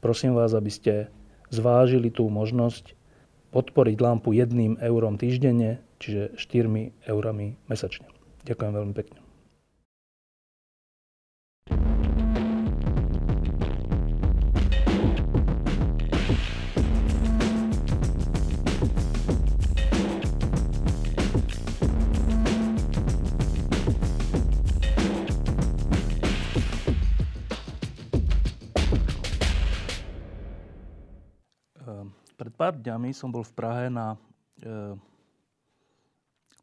Prosím vás, aby ste zvážili tú možnosť podporiť lampu 1 eurom týždenne, čiže 4 eurami mesačne. Ďakujem veľmi pekne. Pred pár dňami som bol v Prahe na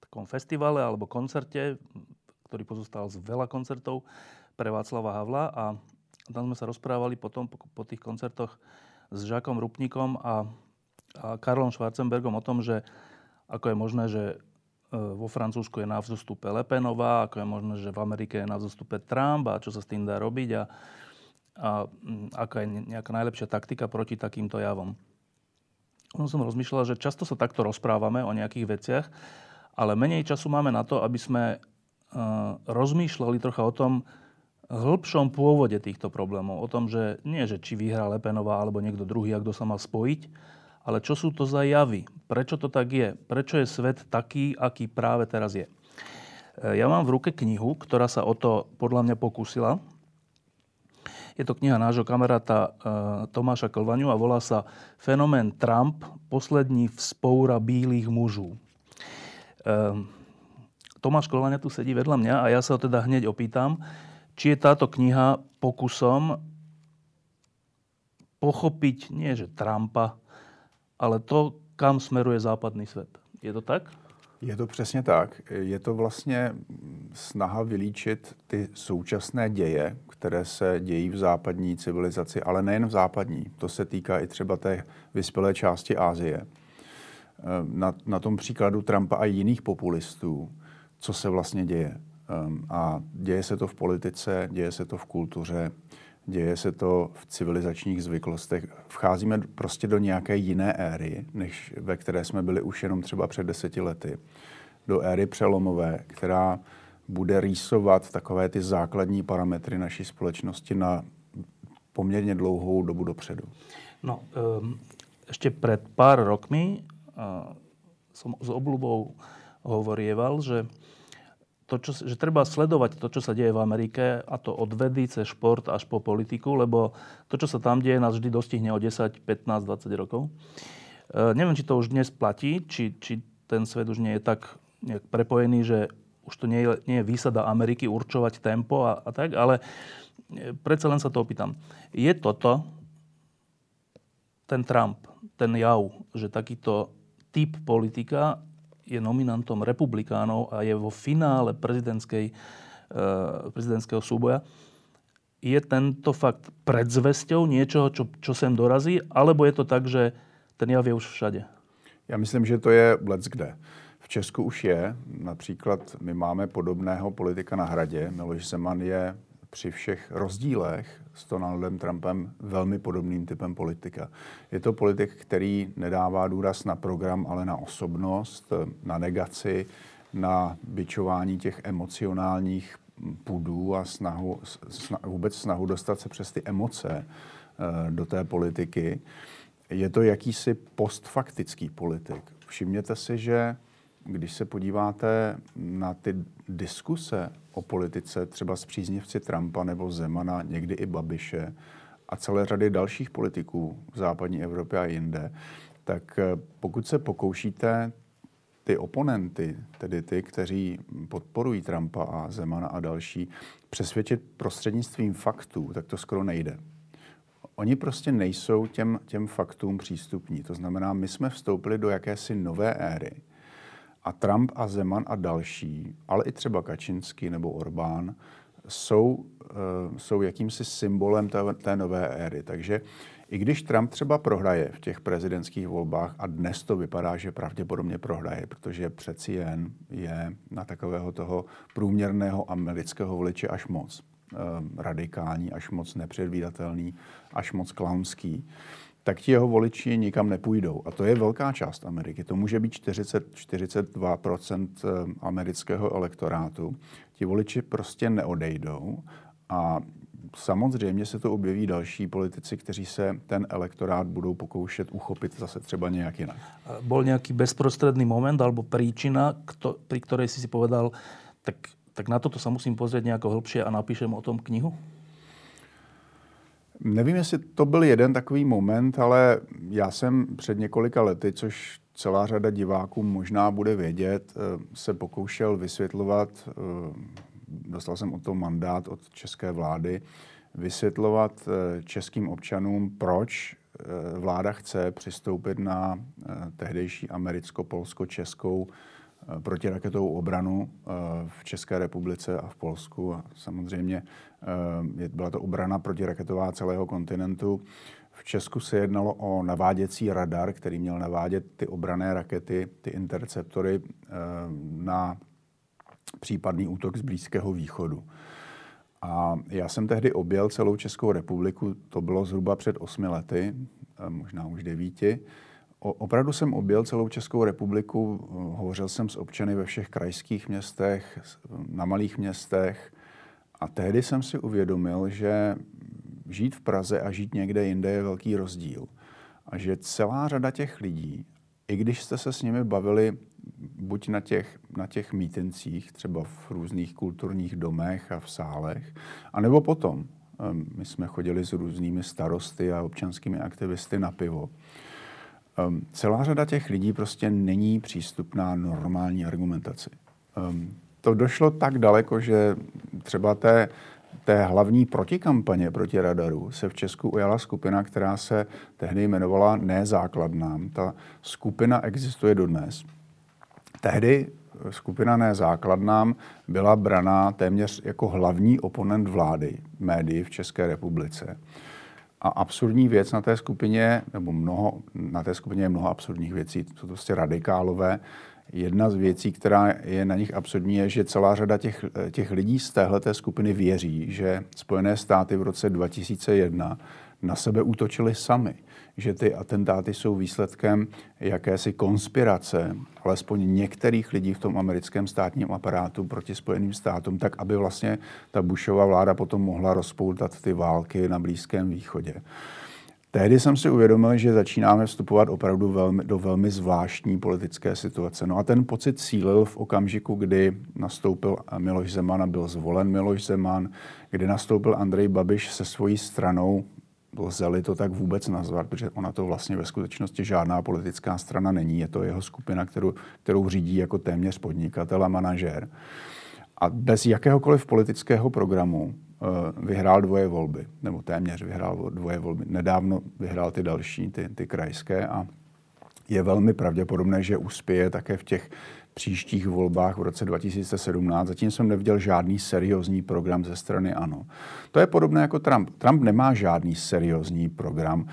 takom festivale alebo koncerte, ktorý pozostal z veľa koncertov pre Václava Havla, a tam sme sa rozprávali potom po tých koncertoch s Žakom Rupníkom a Karlom Schwarzenbergom o tom, že ako je možné, že vo Francúzsku je na vzostupe Le Penová, ako je možné, že v Amerike je na vzostupe Trump a čo sa s tým dá robiť a aká je nejaká najlepšia taktika proti takýmto javom. Ono som rozmýšľal, že často sa takto rozprávame o nejakých veciach, ale menej času máme na to, aby sme rozmýšľali trocha o tom hĺbšom pôvode týchto problémov. O tom, že nie, že či vyhrá Le Penová alebo niekto druhý, a kto sa má spojiť, ale čo sú to za javy? Prečo to tak je? Prečo je svet taký, aký práve teraz je? Ja mám v ruke knihu, ktorá sa o to podľa mňa pokúsila. Je to kniha nášho kamaráta Tomáša Klvaňu a volá sa Fenomén Trump. Poslední vzpoura bílých mužů. Tomáš Klvaňa tu sedí vedľa mňa a ja sa ho teda hneď opýtam, či je táto kniha pokusom pochopiť nie že Trumpa, ale to, kam smeruje západný svet. Je to tak? Je to přesně tak. Je to vlastně snaha vylíčit ty současné děje, které se dějí v západní civilizaci, ale nejen v západní. To se týká i třeba té vyspělé části Asie. Na tom příkladu Trumpa a jiných populistů, co se vlastně děje. A děje se to v politice, děje se to v kultuře, děje se to v civilizačních zvyklostech. Vcházíme prostě do nějaké jiné éry, než ve které jsme byli už jenom třeba před 10 lety. Do éry přelomové, která bude rýsovat takové ty základní parametry naší společnosti na poměrně dlouhou dobu dopředu. No, ještě před pár rokmi som s obľubou hovorieval, že že treba sledovať to, čo sa deje v Amerike, a to od vedy, cez šport až po politiku, lebo to, čo sa tam deje, nás vždy dostihne o 10, 15, 20 rokov. Neviem, či to už dnes platí, či ten svet už nie je tak nejak prepojený, že už to nie je výsada Ameriky určovať tempo a tak, ale predsa len sa to opýtam. Je toto ten Trump, ten jav, že takýto typ politika je nominantom republikánov a je vo finále prezidentského súboja. Je tento fakt predzvesťou niečoho, čo sem dorazí, alebo je to tak, že ten jav je už všade? Já myslím, že to je leckde. V Česku už je. Například my máme podobného politika na Hradě. Miloš Zeman je při všech rozdílech s Donaldem Trumpem velmi podobným typem politika. Je to politik, který nedává důraz na program, ale na osobnost, na negaci, na bičování těch emocionálních pudů a vůbec snahu dostat se přes ty emoce do té politiky. Je to jakýsi postfaktický politik. Všimněte si, že když se podíváte na ty diskuse o politice, třeba spříznivci Trumpa nebo Zemana, někdy i Babiše a celé řady dalších politiků v západní Evropě a jinde, tak pokud se pokoušíte ty oponenty, tedy ty, kteří podporují Trumpa a Zemana a další, přesvědčit prostřednictvím faktů, tak to skoro nejde. Oni prostě nejsou těm faktům přístupní. To znamená, my jsme vstoupili do jakési nové éry. A Trump a Zeman a další, ale i třeba Kaczyński nebo Orbán, jsou jakýmsi symbolem té nové éry. Takže i když Trump třeba prohraje v těch prezidentských volbách, a dnes to vypadá, že pravděpodobně prohraje, protože přeci jen je na takového toho průměrného amerického voliče až moc radikální, až moc nepředvídatelný, až moc klaunský, tak ti jeho voliči nikam nepůjdou. A to je velká část Ameriky. To může být 40-42% amerického elektorátu. Ti voliči prostě neodejdou a samozřejmě se to objeví další politici, kteří se ten elektorát budou pokoušet uchopit zase třeba nějak jinak. Bol nějaký bezprostredný moment alebo príčina, pri ktorej si povedal, tak na toto sa musím pozrieť nejako hlbšie a napíšem o tom knihu? Nevím, jestli to byl jeden takový moment, ale já jsem před několika lety, což celá řada diváků možná bude vědět, se pokoušel vysvětlovat, dostal jsem o to mandát od české vlády, vysvětlovat českým občanům, proč vláda chce přistoupit na tehdejší americko-polsko-českou protiraketovou obranu v České republice a v Polsku. A samozřejmě byla to obrana protiraketová celého kontinentu. V Česku se jednalo o naváděcí radar, který měl navádět ty obranné rakety, ty interceptory na případný útok z Blízkého východu. A já jsem tehdy objel celou Českou republiku, to bylo zhruba před 8 lety, možná už 9. Opravdu jsem objel celou Českou republiku, hovořil jsem s občany ve všech krajských městech, na malých městech a tehdy jsem si uvědomil, že žít v Praze a žít někde jinde je velký rozdíl. A že celá řada těch lidí, i když jste se s nimi bavili buď na těch mítincích, třeba v různých kulturních domech a v sálech, anebo potom. My jsme chodili s různými starosty a občanskými aktivisty na pivo. Celá řada těch lidí prostě není přístupná normální argumentaci. To došlo tak daleko, že třeba té hlavní protikampaně proti radaru se v Česku ujala skupina, která se tehdy jmenovala Nezákladná. Ta skupina existuje dodnes. Tehdy skupina Nezákladnám byla braná téměř jako hlavní oponent vlády, médií v České republice. A absurdní věc na té skupině, nebo na té skupině je mnoho absurdních věcí, jsou to prostě radikálové. Jedna z věcí, která je na nich absurdní, je, že celá řada těch lidí z téhleté skupiny věří, že Spojené státy v roce 2001 na sebe útočili sami. Že ty atentáty jsou výsledkem jakési konspirace, alespoň některých lidí v tom americkém státním aparátu proti Spojeným státům, tak aby vlastně ta Bushova vláda potom mohla rozpoutat ty války na Blízkém východě. Tehdy jsem si uvědomil, že začínáme vstupovat opravdu do velmi zvláštní politické situace. No a ten pocit sílil v okamžiku, kdy nastoupil Miloš Zeman a byl zvolen Miloš Zeman, kdy nastoupil Andrej Babiš se svojí stranou, lze-li to tak vůbec nazvat, protože ona to vlastně ve skutečnosti žádná politická strana není. Je to jeho skupina, kterou řídí jako téměř podnikatel a manažér. A bez jakéhokoliv politického programu vyhrál dvoje volby, nebo téměř vyhrál dvoje volby. Nedávno vyhrál ty další, ty krajské a je velmi pravděpodobné, že uspěje také v těch příštích volbách v roce 2017. Zatím jsem neviděl žádný seriózní program ze strany ANO. To je podobné jako Trump. Trump nemá žádný seriózní program.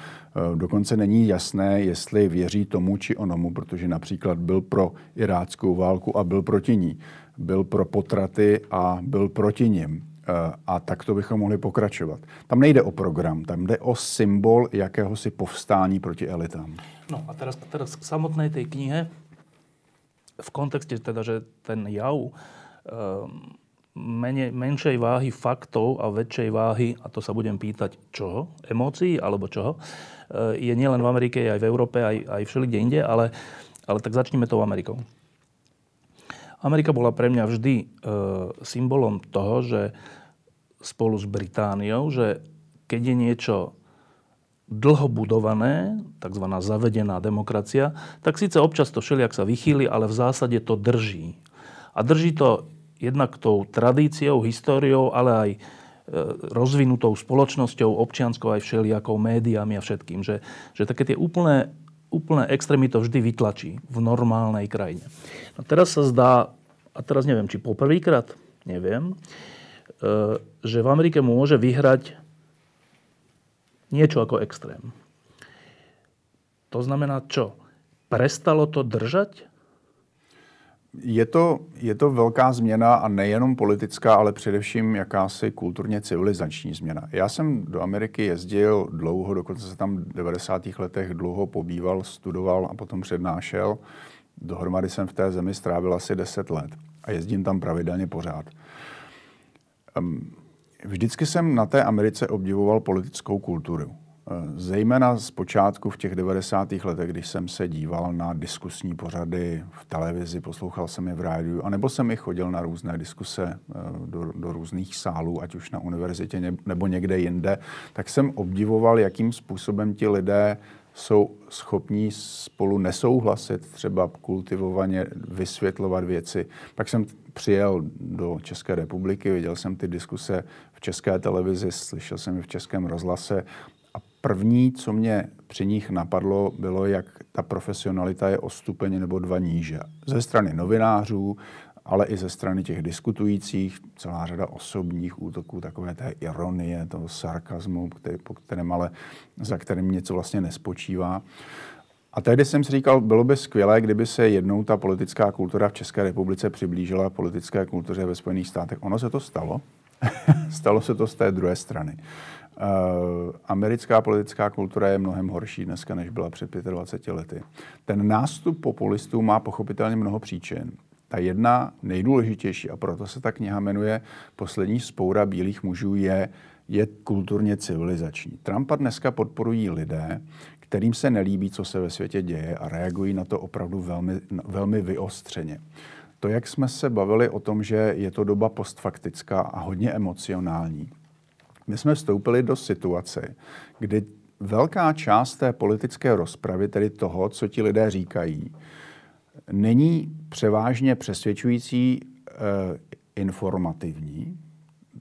Dokonce není jasné, jestli věří tomu či onomu, protože například byl pro iráckou válku a byl proti ní. Byl pro potraty a byl proti nim. A takto bychom mohli pokračovat. Tam nejde o program, tam jde o symbol jakéhosi povstání proti elitám. No a teraz k samotnej tej knihe. V kontexte teda, že ten jav menšej váhy faktov a väčšej váhy, a to sa budem pýtať, čoho? Emócií alebo čoho? Je nielen v Amerike, aj v Európe, aj všelikde inde, ale tak začneme tou Amerikou. Amerika bola pre mňa vždy symbolom toho, že spolu s Britániou, že keď je niečo dlho budované, takzvaná zavedená demokracia, tak síce občas to všelijak sa vychýli, ale v zásade to drží. A drží to jednak tou tradíciou, históriou, ale aj rozvinutou spoločnosťou, občianskou aj všelijakou médiami a všetkým. Že také tie úplné extrémy to vždy vytlačí v normálnej krajine. A teraz sa zdá, a teraz neviem, či poprvýkrát, neviem, že v Amerike môže vyhrať niečo ako extrém. To znamená čo? Prestalo to držať? Je to velká změna a nejenom politická, ale především jakási kulturně civilizační změna. Já jsem do Ameriky jezdil dlouho, dokonce se tam v 90. letech dlouho pobýval, studoval a potom přednášel. Dohromady jsem v té zemi strávil asi 10 let a jezdím tam pravidelně pořád. Vždycky jsem na té Americe obdivoval politickou kulturu. Zejména z počátku v těch 90. letech, když jsem se díval na diskusní pořady v televizi, poslouchal jsem je v rádiu, anebo jsem i chodil na různé diskuse do různých sálů, ať už na univerzitě nebo někde jinde, tak jsem obdivoval, jakým způsobem ti lidé jsou schopní spolu nesouhlasit, třeba kultivovaně vysvětlovat věci. Pak jsem přijel do České republiky, viděl jsem ty diskuse v České televizi, slyšel jsem je v Českém rozhlase. A první, co mě při nich napadlo, bylo, jak ta profesionalita je o stupeň nebo dva níže. Ze strany novinářů, ale i ze strany těch diskutujících, celá řada osobních útoků, takové té ironie, toho sarkazmu, za kterým něco vlastně nespočívá. A tehdy jsem si říkal, bylo by skvělé, kdyby se jednou ta politická kultura v České republice přiblížila politické kultuře ve Spojených státech. Ono se to stalo. Stalo se to z té druhé strany. Americká politická kultura je mnohem horší dneska, než byla před 25 lety. Ten nástup populistů má pochopitelně mnoho příčin. Ta jedna nejdůležitější, a proto se ta kniha jmenuje Poslední vzpoura bílých mužů, je kulturně civilizační. Trumpa dneska podporují lidé, kterým se nelíbí, co se ve světě děje, a reagují na to opravdu velmi, velmi vyostřeně. To, jak jsme se bavili o tom, že je to doba postfaktická a hodně emocionální. My jsme vstoupili do situace, kdy velká část té politické rozpravy, tedy toho, co ti lidé říkají, není převážně přesvědčující, informativní.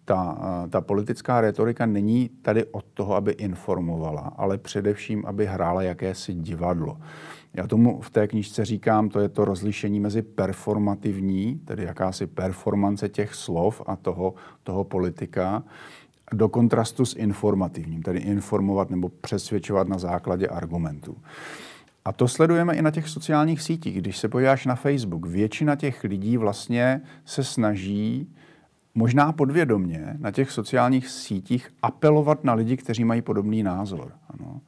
Ta politická retorika není tady od toho, aby informovala, ale především, aby hrála jakési divadlo. Já tomu v té knížce říkám, to je to rozlišení mezi performativní, tedy jakási performance těch slov a toho politika, do kontrastu s informativním, tedy informovat nebo přesvědčovat na základě argumentů. A to sledujeme i na těch sociálních sítích. Když se podíváš na Facebook, většina těch lidí vlastně se snaží, možná podvědomně, na těch sociálních sítích apelovat na lidi, kteří mají podobný názor. Ano.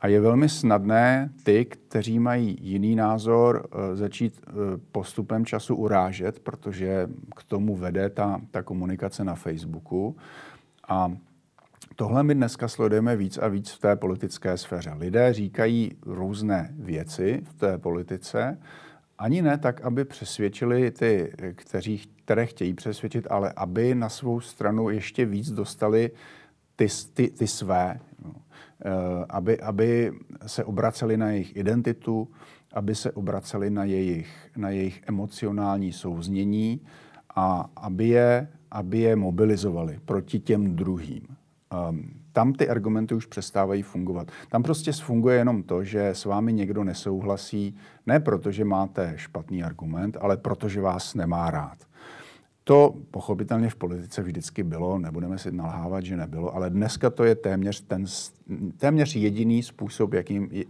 A je velmi snadné ty, kteří mají jiný názor, začít postupem času urážet, protože k tomu vede ta komunikace na Facebooku. A tohle my dneska sledujeme víc a víc v té politické sféře. Lidé říkají různé věci v té politice, ani ne tak, aby přesvědčili ty, které chtějí přesvědčit, ale aby na svou stranu ještě víc dostali ty své, aby se obraceli na jejich identitu, aby se obraceli na jejich emocionální souznění a aby je mobilizovali proti těm druhým. Tam ty argumenty už přestávají fungovat. Tam prostě funguje jenom to, že s vámi někdo nesouhlasí, ne protože máte špatný argument, ale protože vás nemá rád. To pochopitelně v politice vždycky bylo, nebudeme si nalhávat, že nebylo, ale dneska to je téměř jediný způsob,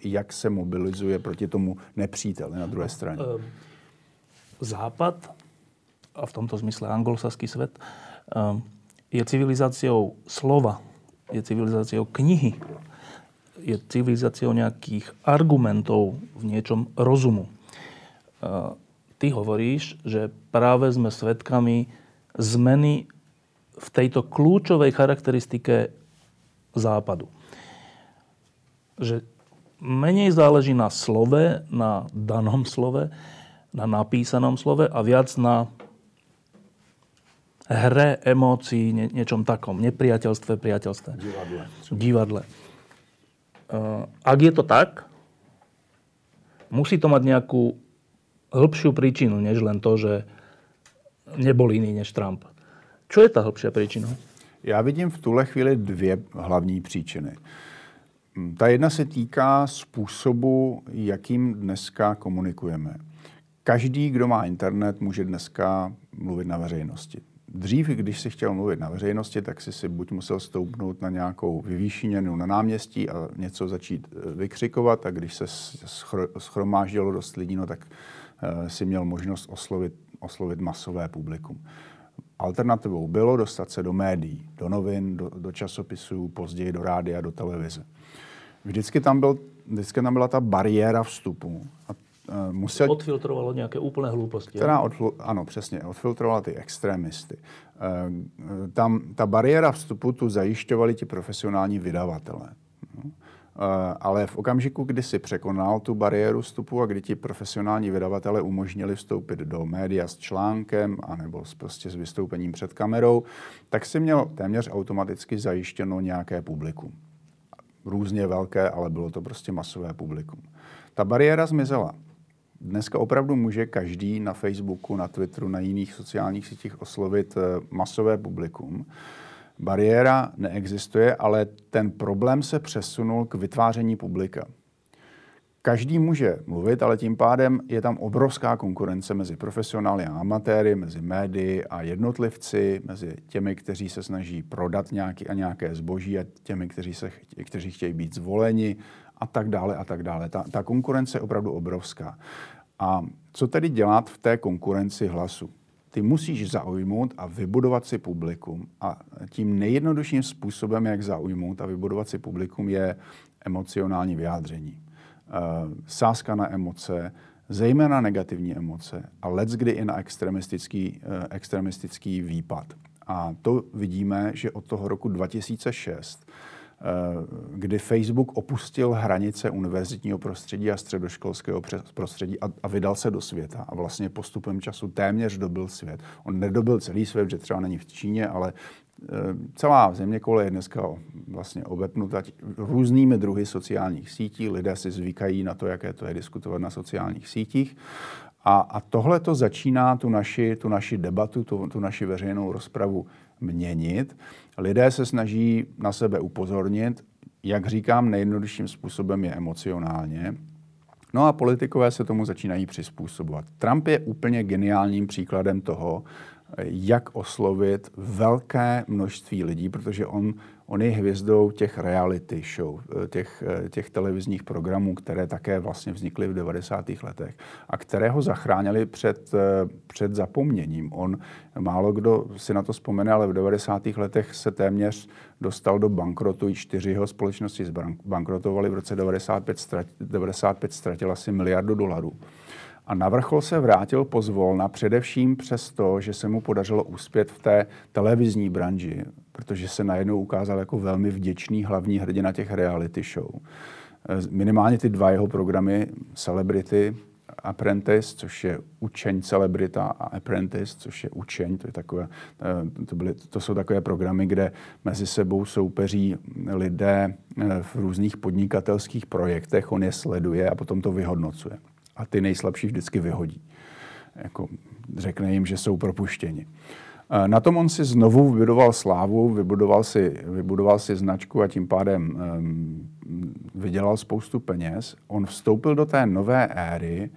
jak se mobilizuje proti tomu nepříteli na druhé straně. Západ, a v tomto zmysle anglosaský svět, je civilizáciou slova, je civilizáciou knihy, je civilizáciou nejakých argumentov v niečom rozumu. Ty hovoríš, že práve sme svedkami zmeny v tejto kľúčovej charakteristike Západu. Že menej záleží na slove, na danom slove, na napísanom slove a viac na hre, emócií, niečom takom. Nepriateľstve, priateľstve. Divadle. Ak je to tak, musí to mať nejakú hĺbšiu príčinu, než len to, že nebol iný než Trump. Čo je tá hĺbšia príčina? Já vidím v tuhle chvíli dvě hlavní příčiny. Ta jedna se týká způsobu, jakým dneska komunikujeme. Každý, kdo má internet, může dneska mluvit na veřejnosti. Dřív, když si chtěl mluvit na veřejnosti, tak si buď musel stoupnout na nějakou vyvýšeninu na náměstí a něco začít vykřikovat, a když se schromáždilo dost lidí, no, tak si měl možnost oslovit masové publikum. Alternativou bylo dostat se do médií, do novin, do časopisů, později do rádia, do televize. Vždycky tam byla ta bariéra vstupu. A musel... Odfiltrovalo nějaké úplné hlouposti. Ano, přesně. Odfiltrovala ty extremisty. Tam ta bariéra vstupu tu zajišťovali ti profesionální vydavatelé. Ale v okamžiku, kdy si překonal tu bariéru vstupu a kdy ti profesionální vydavatelé umožnili vstoupit do média s článkem anebo prostě s vystoupením před kamerou, tak si měl téměř automaticky zajištěno nějaké publikum. Různě velké, ale bylo to prostě masové publikum. Ta bariéra zmizela. Dneska opravdu může každý na Facebooku, na Twitteru, na jiných sociálních sítích oslovit masové publikum. Bariéra neexistuje, ale ten problém se přesunul k vytváření publika. Každý může mluvit, ale tím pádem je tam obrovská konkurence mezi profesionály a amatéry, mezi médii a jednotlivci, mezi těmi, kteří se snaží prodat nějaké zboží a těmi, kteří chtějí být zvoleni a tak dále a tak dále. Ta konkurence je opravdu obrovská. A co tedy dělat v té konkurenci hlasu? Ty musíš zaujmout a vybudovat si publikum. A tím nejjednodušším způsobem, jak zaujmout a vybudovat si publikum, je emocionální vyjádření. Sázka na emoce, zejména negativní emoce a leckdy i na extremistický výpad. A to vidíme, že od toho roku 2006, kdy Facebook opustil hranice univerzitního prostředí a středoškolského prostředí a vydal se do světa a vlastně postupem času téměř dobyl svět. On nedobyl celý svět, že třeba není v Číně, ale celá zeměkoule je dneska vlastně obepnuta různými druhy sociálních sítí. Lidé si zvykají na to, jaké to je diskutovat na sociálních sítích. A tohle to začíná tu naši debatu, tu naši veřejnou rozpravu měnit. Lidé se snaží na sebe upozornit, jak říkám, nejjednodušším způsobem je emocionálně. No a politikové se tomu začínají přizpůsobovat. Trump je úplně geniálním příkladem toho, jak oslovit velké množství lidí, protože on je hvězdou těch reality show, těch televizních programů, které také vlastně vznikly v 90. letech a které ho zachránili před zapomněním. On, málo kdo si na to vzpomene, ale v 90. letech se téměř dostal do bankrotu. I 4 jeho společnosti zbankrotovaly v roce 95, ztratil asi $1 miliard. A na vrchol se vrátil pozvolna, především přes to, že se mu podařilo uspět v té televizní branži, protože se najednou ukázal jako velmi vděčný hlavní hrdina těch reality show. Minimálně ty 2 jeho programy, Celebrity Apprentice, což je učeň celebrita, a Apprentice, což je učeň, to jsou takové programy, kde mezi sebou soupeří lidé v různých podnikatelských projektech, on je sleduje a potom to vyhodnocuje. A ty nejslabší vždycky vyhodí. Řekne jim, že jsou propuštěni. Na tom on si znovu vybudoval slávu, vybudoval si značku a tím pádem vydělal spoustu peněz. On vstoupil do té nové éry,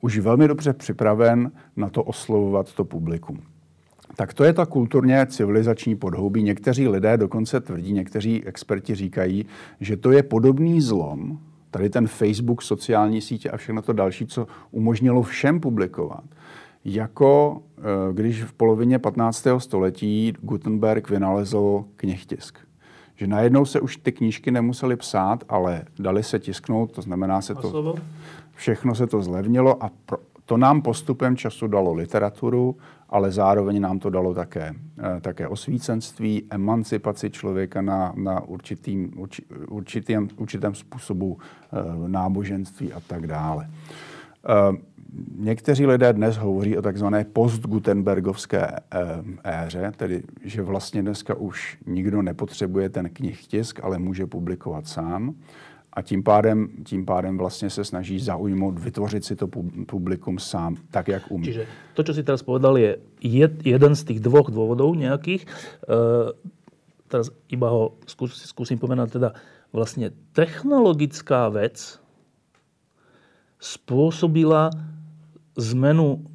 už velmi dobře připraven na to oslovovat to publikum. Tak to je ta kulturně civilizační podhoubí. Někteří lidé dokonce tvrdí, někteří experti říkají, že to je podobný zlom, tady ten Facebook, sociální sítě a všechno to další, co umožnilo všem publikovat. Jako když v polovině 15. století Gutenberg vynalezl knihtisk. Že najednou se už ty knížky nemusely psát, ale dali se tisknout, to znamená, všechno se to zlevnilo a to nám postupem času dalo literaturu, ale zároveň nám to dalo také osvícenství, emancipaci člověka na určitém způsobu náboženství a tak dále. Někteří lidé dnes hovoří o takzvané post-Gutenbergovské éře, tedy že vlastně dneska už nikdo nepotřebuje ten knihtisk, ale může publikovat sám. A tím pádem vlastně se snaží zaujmout, vytvořit si to publikum sám, tak, jak umí. Čiže to, čo si teraz povedal, je jeden z tých 2 dôvodov nejakých. Teraz iba ho skúsim pomenať. Teda vlastne technologická vec spôsobila zmenu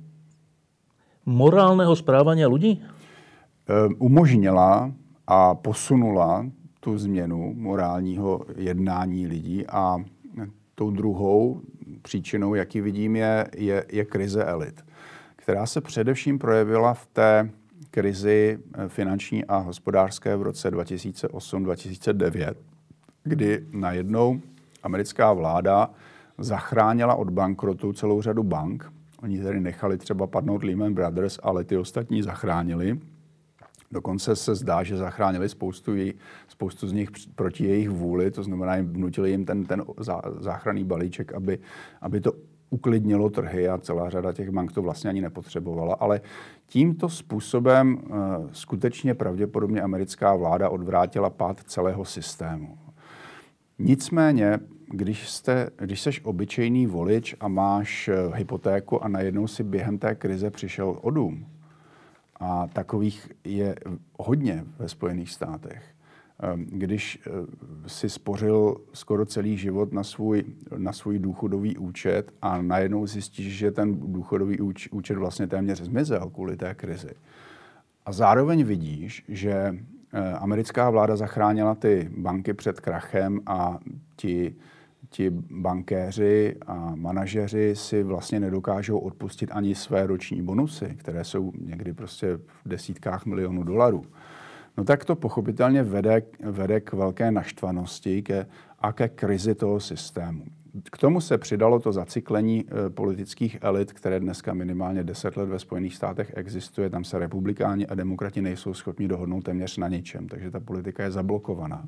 morálneho správania ľudí? Umožnila a posunula tu změnu morálního jednání lidí a tou druhou příčinou, jak ji vidím, je krize elit, která se především projevila v té krizi finanční a hospodářské v roce 2008-2009, kdy najednou americká vláda zachránila od bankrotu celou řadu bank. Oni tady nechali třeba padnout Lehman Brothers, ale ty ostatní zachránili. Dokonce se zdá, že zachránili spoustu z nich proti jejich vůli, to znamená, vnutili jim ten záchranný balíček, aby to uklidnilo trhy a celá řada těch bank to vlastně ani nepotřebovala. Ale tímto způsobem skutečně pravděpodobně americká vláda odvrátila pád celého systému. Nicméně, když seš obyčejný volič a máš hypotéku a najednou si během té krize přišel o dům, a takových je hodně ve Spojených státech. Když si spořil skoro celý život na svůj důchodový účet a najednou zjistíš, že ten důchodový účet vlastně téměř zmizel kvůli té krizi. A zároveň vidíš, že americká vláda zachránila ty banky před krachem a ti bankéři a manažeři si vlastně nedokážou odpustit ani své roční bonusy, které jsou někdy prostě v desítkách milionů dolarů. No tak to pochopitelně vede k velké naštvanosti a ke krizi toho systému. K tomu se přidalo to zacyklení politických elit, které dneska minimálně 10 let ve Spojených státech existuje. Tam se republikáni a demokrati nejsou schopni dohodnout téměř na ničem, takže ta politika je zablokovaná.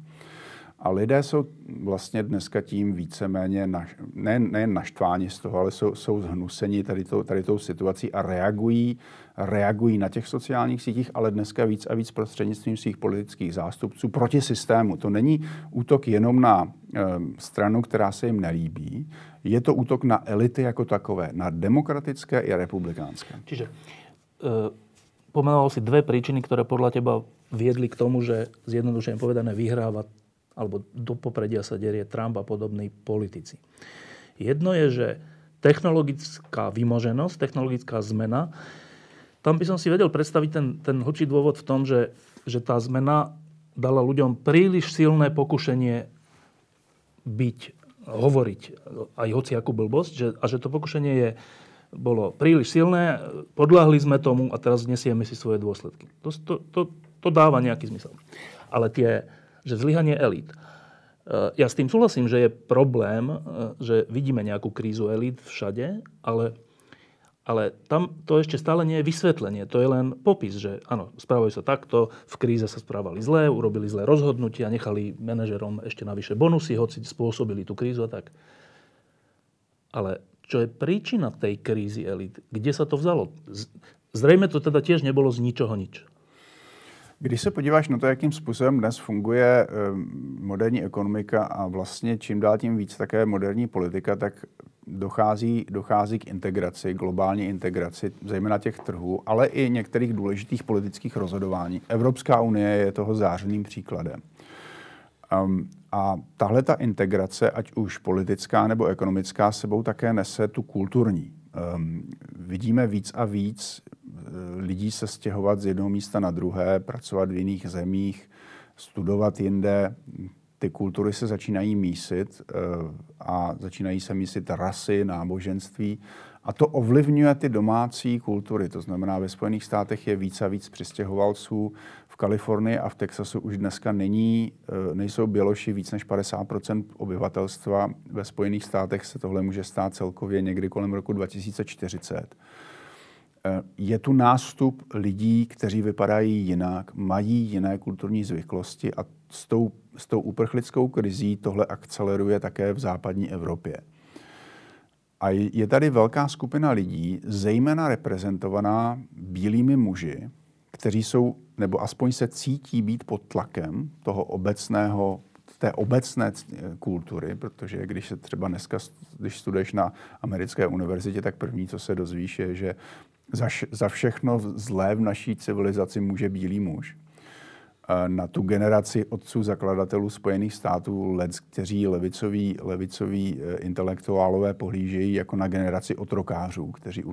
A lidé jsou vlastně dneska tím víceméně nejen naštváni z toho, ale jsou zhnuseni tady tou situací a reagují na těch sociálních sítích, ale dneska víc a víc prostřednictvím svých politických zástupců proti systému. To není útok jenom na stranu, která se jim nelíbí. Je to útok na elity jako takové, na demokratické i republikánské. Čiže pomenoval si dve príčiny, ktoré podľa teba viedli k tomu, že zjednodušene povedané vyhráva alebo do popredia sa derie Trump a podobní politici. Jedno je, že technologická vymoženosť, technologická zmena, tam by som si vedel predstaviť ten hlbší dôvod v tom, že tá zmena dala ľuďom príliš silné pokušenie hovoriť aj hociakú blbosť, a že to pokušenie bolo príliš silné, podľahli sme tomu a teraz nesieme si svoje dôsledky. To dáva nejaký zmysel. Ale že zlyhanie elít. Ja s tým súhlasím, že je problém, že vidíme nejakú krízu elít všade, ale tam to ešte stále nie je vysvetlenie. To je len popis, že áno, správajú sa takto, v kríze sa správali zle, urobili zlé rozhodnutia, nechali manažerom ešte navyše bonusy, hoci spôsobili tú krízu a tak. Ale čo je príčina tej krízy elít? Kde sa to vzalo? Zrejme to teda tiež nebolo z ničoho nič. Když se podíváš na to, jakým způsobem dnes funguje moderní ekonomika a vlastně čím dál tím víc také moderní politika, tak dochází k integraci, globální integraci, zejména těch trhů, ale i některých důležitých politických rozhodování. Evropská unie je toho zářným příkladem. A tahle ta integrace, ať už politická nebo ekonomická, sebou také nese tu kulturní. Vidíme víc a víc lidí se stěhovat z jednoho místa na druhé, pracovat v jiných zemích, studovat jinde. Ty kultury se začínají mísit a začínají se mísit rasy, náboženství a to ovlivňuje ty domácí kultury. To znamená, ve Spojených státech je víc a víc přistěhovalců. V Kalifornii a v Texasu už dneska nejsou Běloši víc než 50% obyvatelstva. Ve Spojených státech se tohle může stát celkově někdy kolem roku 2040. Je tu nástup lidí, kteří vypadají jinak, mají jiné kulturní zvyklosti a s tou uprchlickou krizí tohle akceleruje také v západní Evropě. A je tady velká skupina lidí, zejména reprezentovaná bílými muži, kteří jsou, nebo aspoň se cítí být pod tlakem té obecné kultury, protože když se třeba dneska, když studuješ na americké univerzitě, tak první, co se dozvíš, je, že za všechno zlé v naší civilizaci může bílý muž. Na tu generaci otců zakladatelů Spojených států, kteří levicoví intelektuálové pohlížejí jako na generaci otrokářů, kteří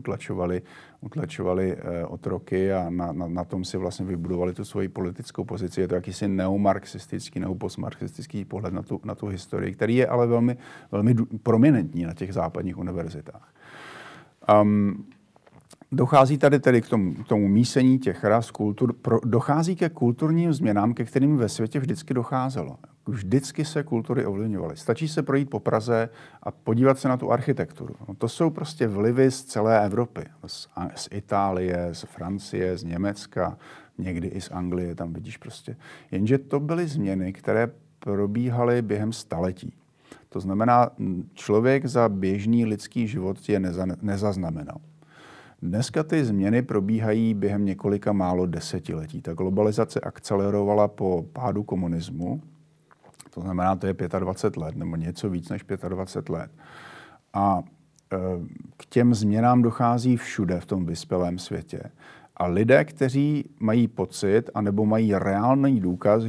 utlačovali otroky a na tom si vlastně vybudovali tu svoji politickou pozici. Je to jakýsi neomarxistický nebo postmarxistický pohled na tu historii, který je ale velmi, velmi prominentní na těch západních univerzitách. Dochází tady tedy k tomu mísení těch ras, kultur, dochází ke kulturním změnám, ke kterým ve světě vždycky docházelo. vždycky se kultury ovlivňovaly. Stačí se projít po Praze a podívat se na tu architekturu. No, to jsou prostě vlivy z celé Evropy. Z Itálie, z Francie, z Německa, někdy i z Anglie, tam vidíš prostě. Jenže to byly změny, které probíhaly během staletí. To znamená, člověk za běžný lidský život je nezaznamenal. Dneska ty změny probíhají během několika málo desetiletí. Ta globalizace akcelerovala po pádu komunismu, to znamená, to je 25 let, nebo něco víc než 25 let. A k těm změnám dochází všude v tom vyspělém světě. A lidé, kteří mají pocit, anebo mají reálný důkaz,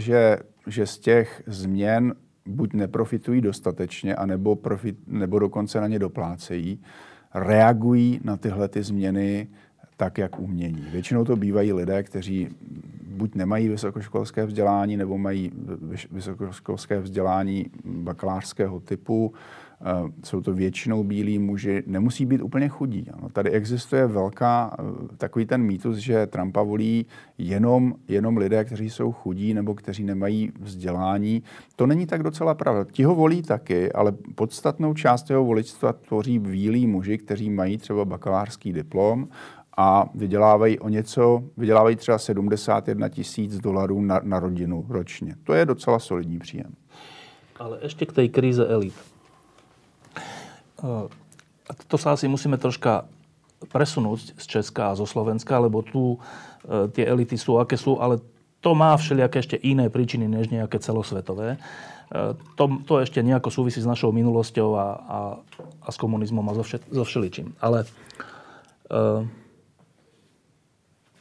že z těch změn buď neprofitují dostatečně, anebo nebo dokonce na ně doplácejí, reagují na tyhle ty změny tak, jak umění. Většinou to bývají lidé, kteří buď nemají vysokoškolské vzdělání, nebo mají vysokoškolské vzdělání bakalářského typu. Jsou to většinou bílí muži. Nemusí být úplně chudí. Ano, tady existuje takový ten mýtus, že Trumpa volí jenom lidé, kteří jsou chudí nebo kteří nemají vzdělání. To není tak docela pravda. Ti ho volí taky, ale podstatnou část jeho voličstva tvoří bílí muži, kteří mají třeba bakalářský diplom a vydělávají třeba $71,000 na rodinu ročně. To je docela solidní příjem. Ale ještě k té krize elit. To sa asi musíme troška presunúť z Česka a zo Slovenska, lebo tu tie elity sú, aké sú, ale to má všelijaké ešte iné príčiny, než nejaké celosvetové. To ešte nejako súvisí s našou minulosťou a s komunizmom a so všeličím. Ale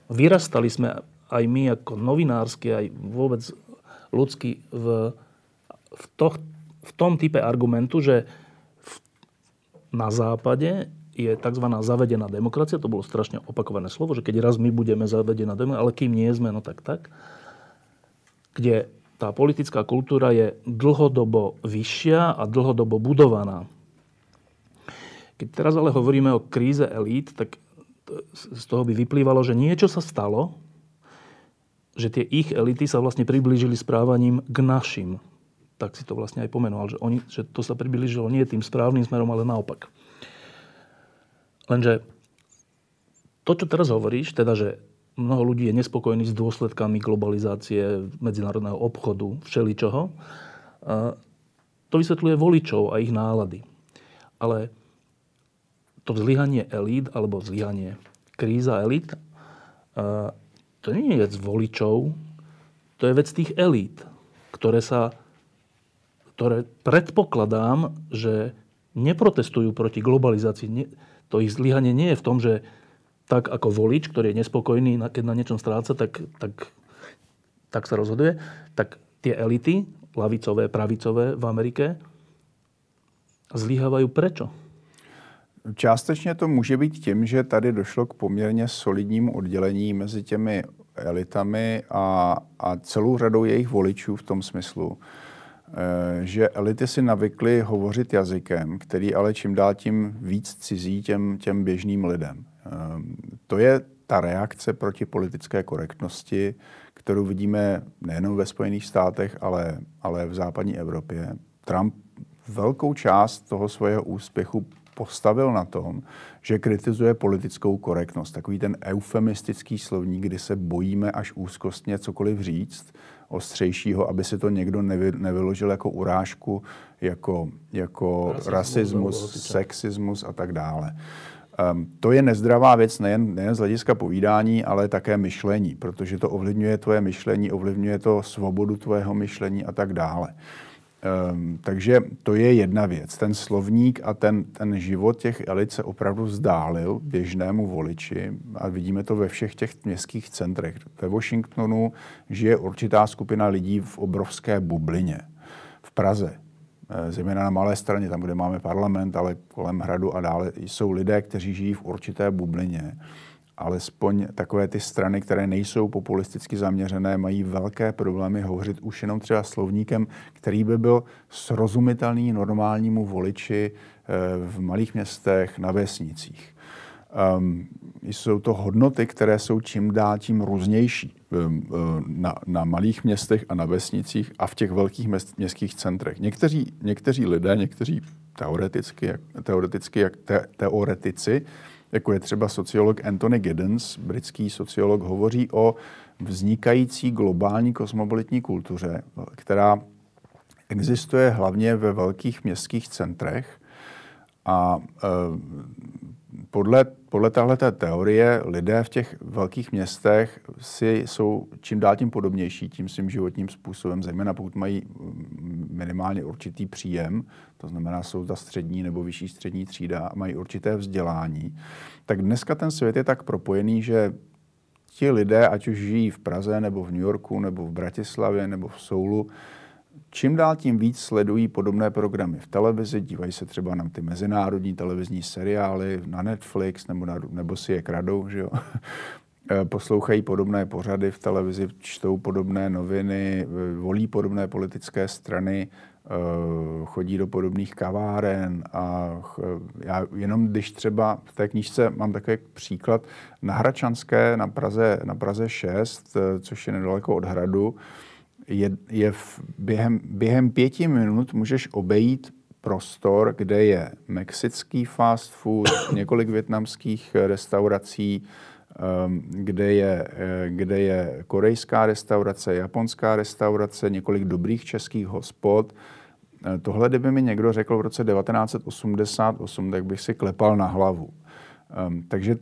vyrastali sme aj my ako novinársky, aj vôbec ľudsky v tom type argumentu, že na západe je tzv. Zavedená demokracia. To bolo strašne opakované slovo, že keď raz my budeme zavedená demokracia, ale kým nie sme, no tak. Kde tá politická kultúra je dlhodobo vyššia a dlhodobo budovaná. Keď teraz ale hovoríme o kríze elít, tak z toho by vyplývalo, že niečo sa stalo, že tie ich elity sa vlastne priblížili správaním k našim. Tak si to vlastne aj pomenoval, že to sa priblížilo nie tým správnym smerom, ale naopak. Lenže to, čo teraz hovoríš, teda, že mnoho ľudí je nespokojný s dôsledkami globalizácie, medzinárodného obchodu, všeličoho, to vysvetľuje voličov a ich nálady. Ale to zlyhanie elít, alebo zlyhanie kríza elít, to nie je vec voličov, to je vec tých elít, ktoré predpokladám, že neprotestujú proti globalizácii. To ich zlyhanie nie je v tom, že tak ako volič, ktorý je nespokojný, keď na niečom stráca, tak sa rozhoduje. Tak tie elity, ľavicové, pravicové v Amerike, zlyhávajú prečo? Částečně to může být tím, že tady došlo k poměrně solidnímu oddělení mezi těmi elitami a celou řadou jejich voličů v tom smyslu, že elity si navykly hovořit jazykem, který ale čím dál tím víc cizí těm běžným lidem. To je ta reakce proti politické korektnosti, kterou vidíme nejenom ve Spojených státech, ale v západní Evropě. Trump velkou část toho svého úspěchu postavil na tom, že kritizuje politickou korektnost. Takový ten eufemistický slovník, kdy se bojíme až úzkostně cokoliv říct, ostřejšího, aby si to někdo nevyložil jako urážku, jako rasismus, sexismus a tak dále. To je nezdravá věc nejen z hlediska povídání, ale také myšlení, protože to ovlivňuje tvoje myšlení, ovlivňuje to svobodu tvého myšlení a tak dále. Takže to je jedna věc. Ten slovník a ten život těch elit se opravdu vzdálil běžnému voliči a vidíme to ve všech těch městských centrech. Ve Washingtonu žije určitá skupina lidí v obrovské bublině. V Praze, zejména na Malé Straně, tam, kde máme parlament, ale kolem hradu a dále, jsou lidé, kteří žijí v určité bublině. Alespoň takové ty strany, které nejsou populisticky zaměřené, mají velké problémy hovořit už jenom třeba slovníkem, který by byl srozumitelný normálnímu voliči v malých městech, na vesnicích. Jsou to hodnoty, které jsou čím dál tím různější na malých městech a na vesnicích a v těch velkých městských centrech. Někteří lidé, někteří teoretici, jako je třeba sociolog Anthony Giddens, britský sociolog, hovoří o vznikající globální kosmopolitní kultuře, která existuje hlavně ve velkých městských centrech. A podle téhleté teorie lidé v těch velkých městech jsou čím dál tím podobnější tím svým životním způsobem, zejména pokud mají minimálně určitý příjem, to znamená jsou ta střední nebo vyšší střední třída a mají určité vzdělání. Tak dneska ten svět je tak propojený, že ti lidé, ať už žijí v Praze nebo v New Yorku nebo v Bratislavě nebo v Soulu, čím dál tím víc sledují podobné programy v televizi, dívají se třeba na ty mezinárodní televizní seriály, na Netflix, nebo si je kradou, že jo? Poslouchají podobné pořady v televizi, čtou podobné noviny, volí podobné politické strany, chodí do podobných kaváren. A já jenom když třeba v té knížce mám takový příklad na Hradčanské, na Praze 6, což je nedaleko od Hradu, během 5 minut můžeš obejít prostor, kde je mexický fast food, několik vietnamských restaurací, kde je korejská restaurace, japonská restaurace, několik dobrých českých hospod. Tohle, kdyby mi někdo řekl v roce 1988, tak bych si klepal na hlavu. Takže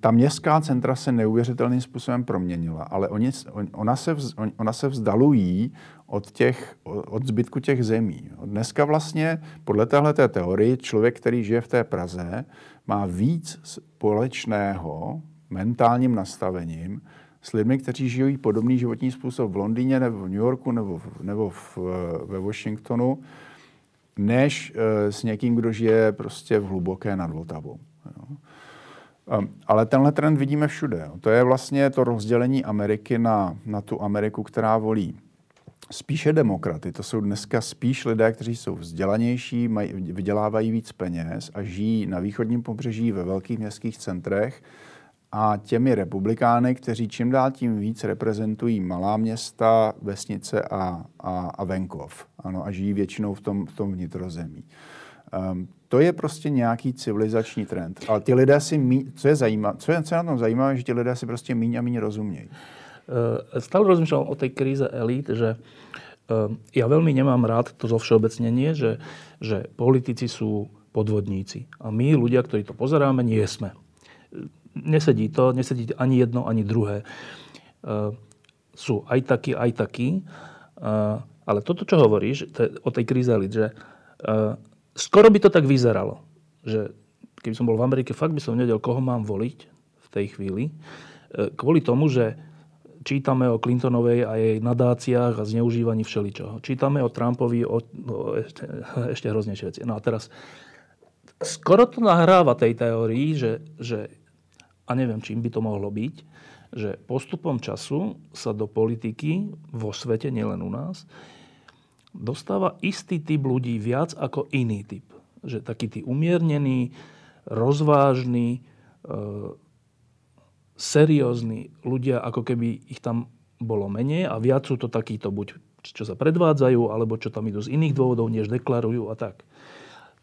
ta městská centra se neuvěřitelným způsobem proměnila, ale ona se vzdalují od zbytku těch zemí. Dneska vlastně podle téhleté teorie člověk, který žije v té Praze, má víc společného mentálním nastavením s lidmi, kteří žijí podobný životní způsob v Londýně nebo v New Yorku nebo ve Washingtonu, než s někým, kdo žije prostě v Hluboké nad Vltavou. No. Ale tenhle trend vidíme všude. Jo. To je vlastně to rozdělení Ameriky na tu Ameriku, která volí spíše demokraty. To jsou dneska spíš lidé, kteří jsou vzdělanější, vydělávají víc peněz a žijí na východním pobřeží ve velkých městských centrech a těmi republikány, kteří čím dál tím víc reprezentují malá města, vesnice a venkov. Ano, a žijí většinou v tom vnitrozemí. To je prostě nějaký civilizační trend. Ale ty lidé si co je na tom zajímavé, že ti lidé si prostě míň a míň rozumějí. Stále rozmýšľam o tej kríze elít, že ja veľmi nemám rád to zo všeobecnenie, že politici sú podvodníci. A my, ľudia, ktorí to pozeráme, nie sme. Nesedí ani jedno, ani druhé. Sú aj takí. Ale toto, čo hovoríš o tej kríze elít, že skoro by to tak vyzeralo, že keby som bol v Amerike, fakt by som nevedel, koho mám voliť v tej chvíli. Kvôli tomu, že čítame o Clintonovej a jej nadáciách a zneužívaní všeličoho. Čítame o Trumpovi, ešte hroznejšie veci. No a teraz, skoro to nahráva tej teórii, že a neviem, čím by to mohlo byť, že postupom času sa do politiky vo svete, nielen u nás, dostáva istý typ ľudí viac ako iný typ. Že taký tí umiernený, rozvážny, seriózny ľudia, ako keby ich tam bolo menej a viac sú to takíto buď, čo sa predvádzajú, alebo čo tam idú z iných dôvodov, než deklarujú a tak.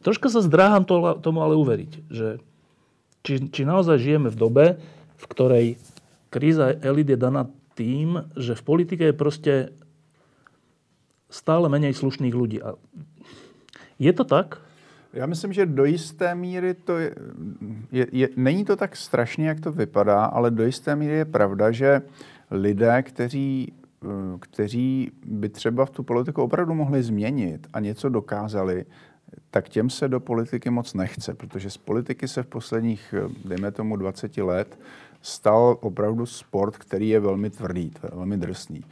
Troška sa zdráham tomu ale uveriť, že či naozaj žijeme v dobe, v ktorej kríza elit je daná tým, že v politike je proste stále menej slušných ľudí. A je to tak? Já myslím, že do jisté míry to je není to tak strašně, jak to vypadá, ale do jisté míry je pravda, že lidé, kteří by třeba v tu politiku opravdu mohli změnit a něco dokázali, tak těm se do politiky moc nechce, protože z politiky se v posledních, dejme tomu 20 let, stal opravdu sport, který je velmi tvrdý, velmi drsný.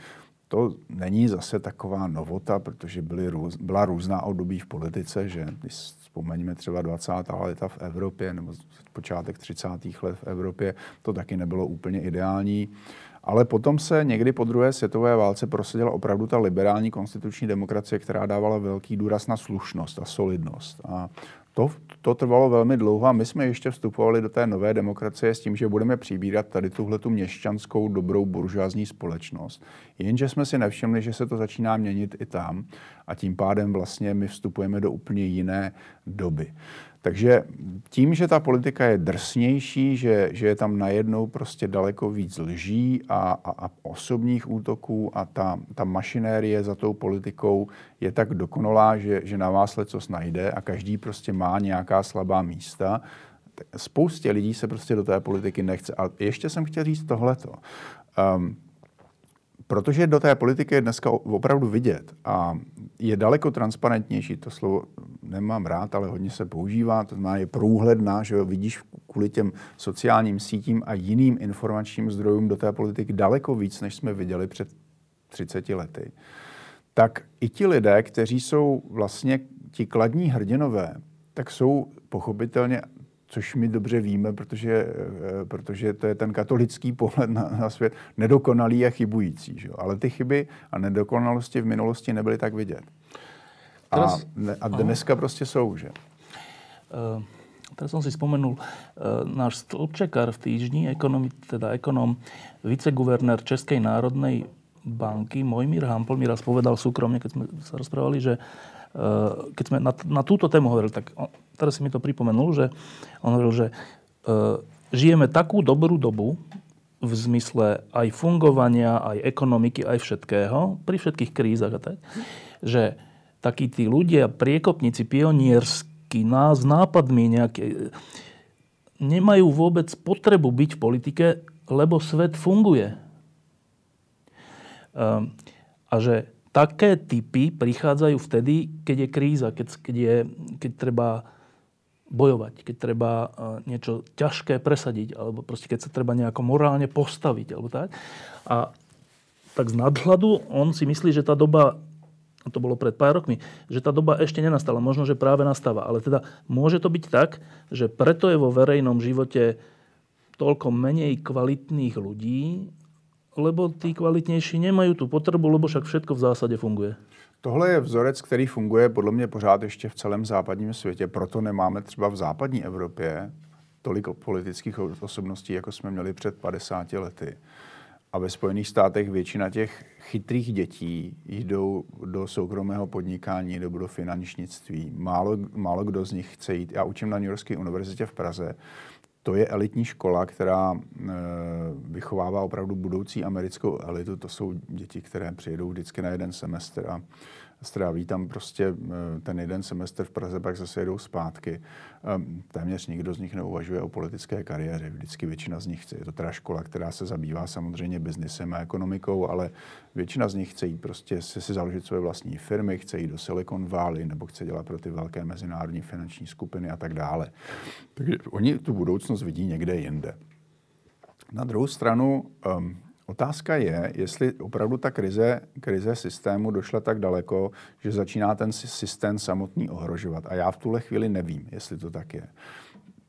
To není zase taková novota, protože byla různá období v politice, že když vzpomeňme třeba 20. leta v Evropě nebo počátek 30. let v Evropě, to taky nebylo úplně ideální. Ale potom se někdy po druhé světové válce prosadila opravdu ta liberální konstituční demokracie, která dávala velký důraz na slušnost a solidnost. A To trvalo velmi dlouho a my jsme ještě vstupovali do té nové demokracie s tím, že budeme přibírat tady tuhletu měšťanskou dobrou buržoazní společnost. Jenže jsme si nevšimli, že se to začíná měnit i tam a tím pádem vlastně my vstupujeme do úplně jiné doby. Takže tím, že ta politika je drsnější, že je tam najednou prostě daleko víc lží a osobních útoků a ta mašinérie za tou politikou je tak dokonalá, že na vás lecos najde a každý prostě má nějaká slabá místa. Spoustě lidí se prostě do té politiky nechce. A ještě jsem chtěl říct tohleto. Protože do té politiky je dneska opravdu vidět a je daleko transparentnější, to slovo nemám rád, ale hodně se používá, to znamená je průhledná, že vidíš kvůli těm sociálním sítím a jiným informačním zdrojům do té politiky daleko víc, než jsme viděli před 30 lety. Tak i ti lidé, kteří jsou vlastně ti kladní hrdinové, tak jsou pochopitelně, což my dobře víme, protože to je ten katolický pohled na svět, nedokonalý a chybující. Že? Ale ty chyby a nedokonalosti v minulosti nebyly tak vidět. A dneska prostě jsou, že? Teraz som si spomenul, náš stĺpčekár v týždni, ekonom, viceguvernér Českej národnej banky Mojmír Hampl mi raz povedal súkromne, keď sme sa rozprávali, že keď sme na túto tému hovorili, tak teraz si mi to pripomenul, že on hovoril, že žijeme takú dobrú dobu v zmysle aj fungovania, aj ekonomiky, aj všetkého, pri všetkých krízach a tak, že takí tí ľudia, priekopníci, pionierskí s nápadmi nejaké, nemajú vôbec potrebu byť v politike, lebo svet funguje. A že také typy prichádzajú vtedy, keď je kríza, keď treba bojovať, keď treba niečo ťažké presadiť, alebo proste keď sa treba nejako morálne postaviť, alebo tak. A tak z nadhľadu on si myslí, že tá doba, to bolo pred pár rokmi, že tá doba ešte nenastala, možno, že práve nastáva. Ale teda môže to byť tak, že preto je vo verejnom živote toľko menej kvalitných ľudí, lebo tí kvalitnější nemají tu potřebu, lebo však všetko v zásadě funguje. Tohle je vzorec, který funguje podle mě pořád ještě v celém západním světě. Proto nemáme třeba v západní Evropě tolik politických osobností, jako jsme měli před 50 lety. A ve Spojených státech většina těch chytrých dětí jdou do soukromého podnikání, jdou do finančnictví. Málo kdo z nich chce jít. Já učím na New Yorkské univerzitě v Praze. To je elitní škola, která vychovává opravdu budoucí americkou elitu. To jsou děti, které přijedou vždycky na jeden semestr a stráví tam prostě ten jeden semestr v Praze, pak zase jedou zpátky. Téměř nikdo z nich neuvažuje o politické kariéře. Vždycky většina z nich chce. Je to teda škola, která se zabývá samozřejmě biznisem a ekonomikou, ale většina z nich chce jít prostě si založit svoje vlastní firmy, chce jít do Silicon Valley nebo chce dělat pro ty velké mezinárodní finanční skupiny a tak dále. Takže oni tu budoucnost vidí někde jinde. Na druhou stranu otázka je, jestli opravdu ta krize systému došla tak daleko, že začíná ten systém samotný ohrožovat. A já v tuhle chvíli nevím, jestli to tak je.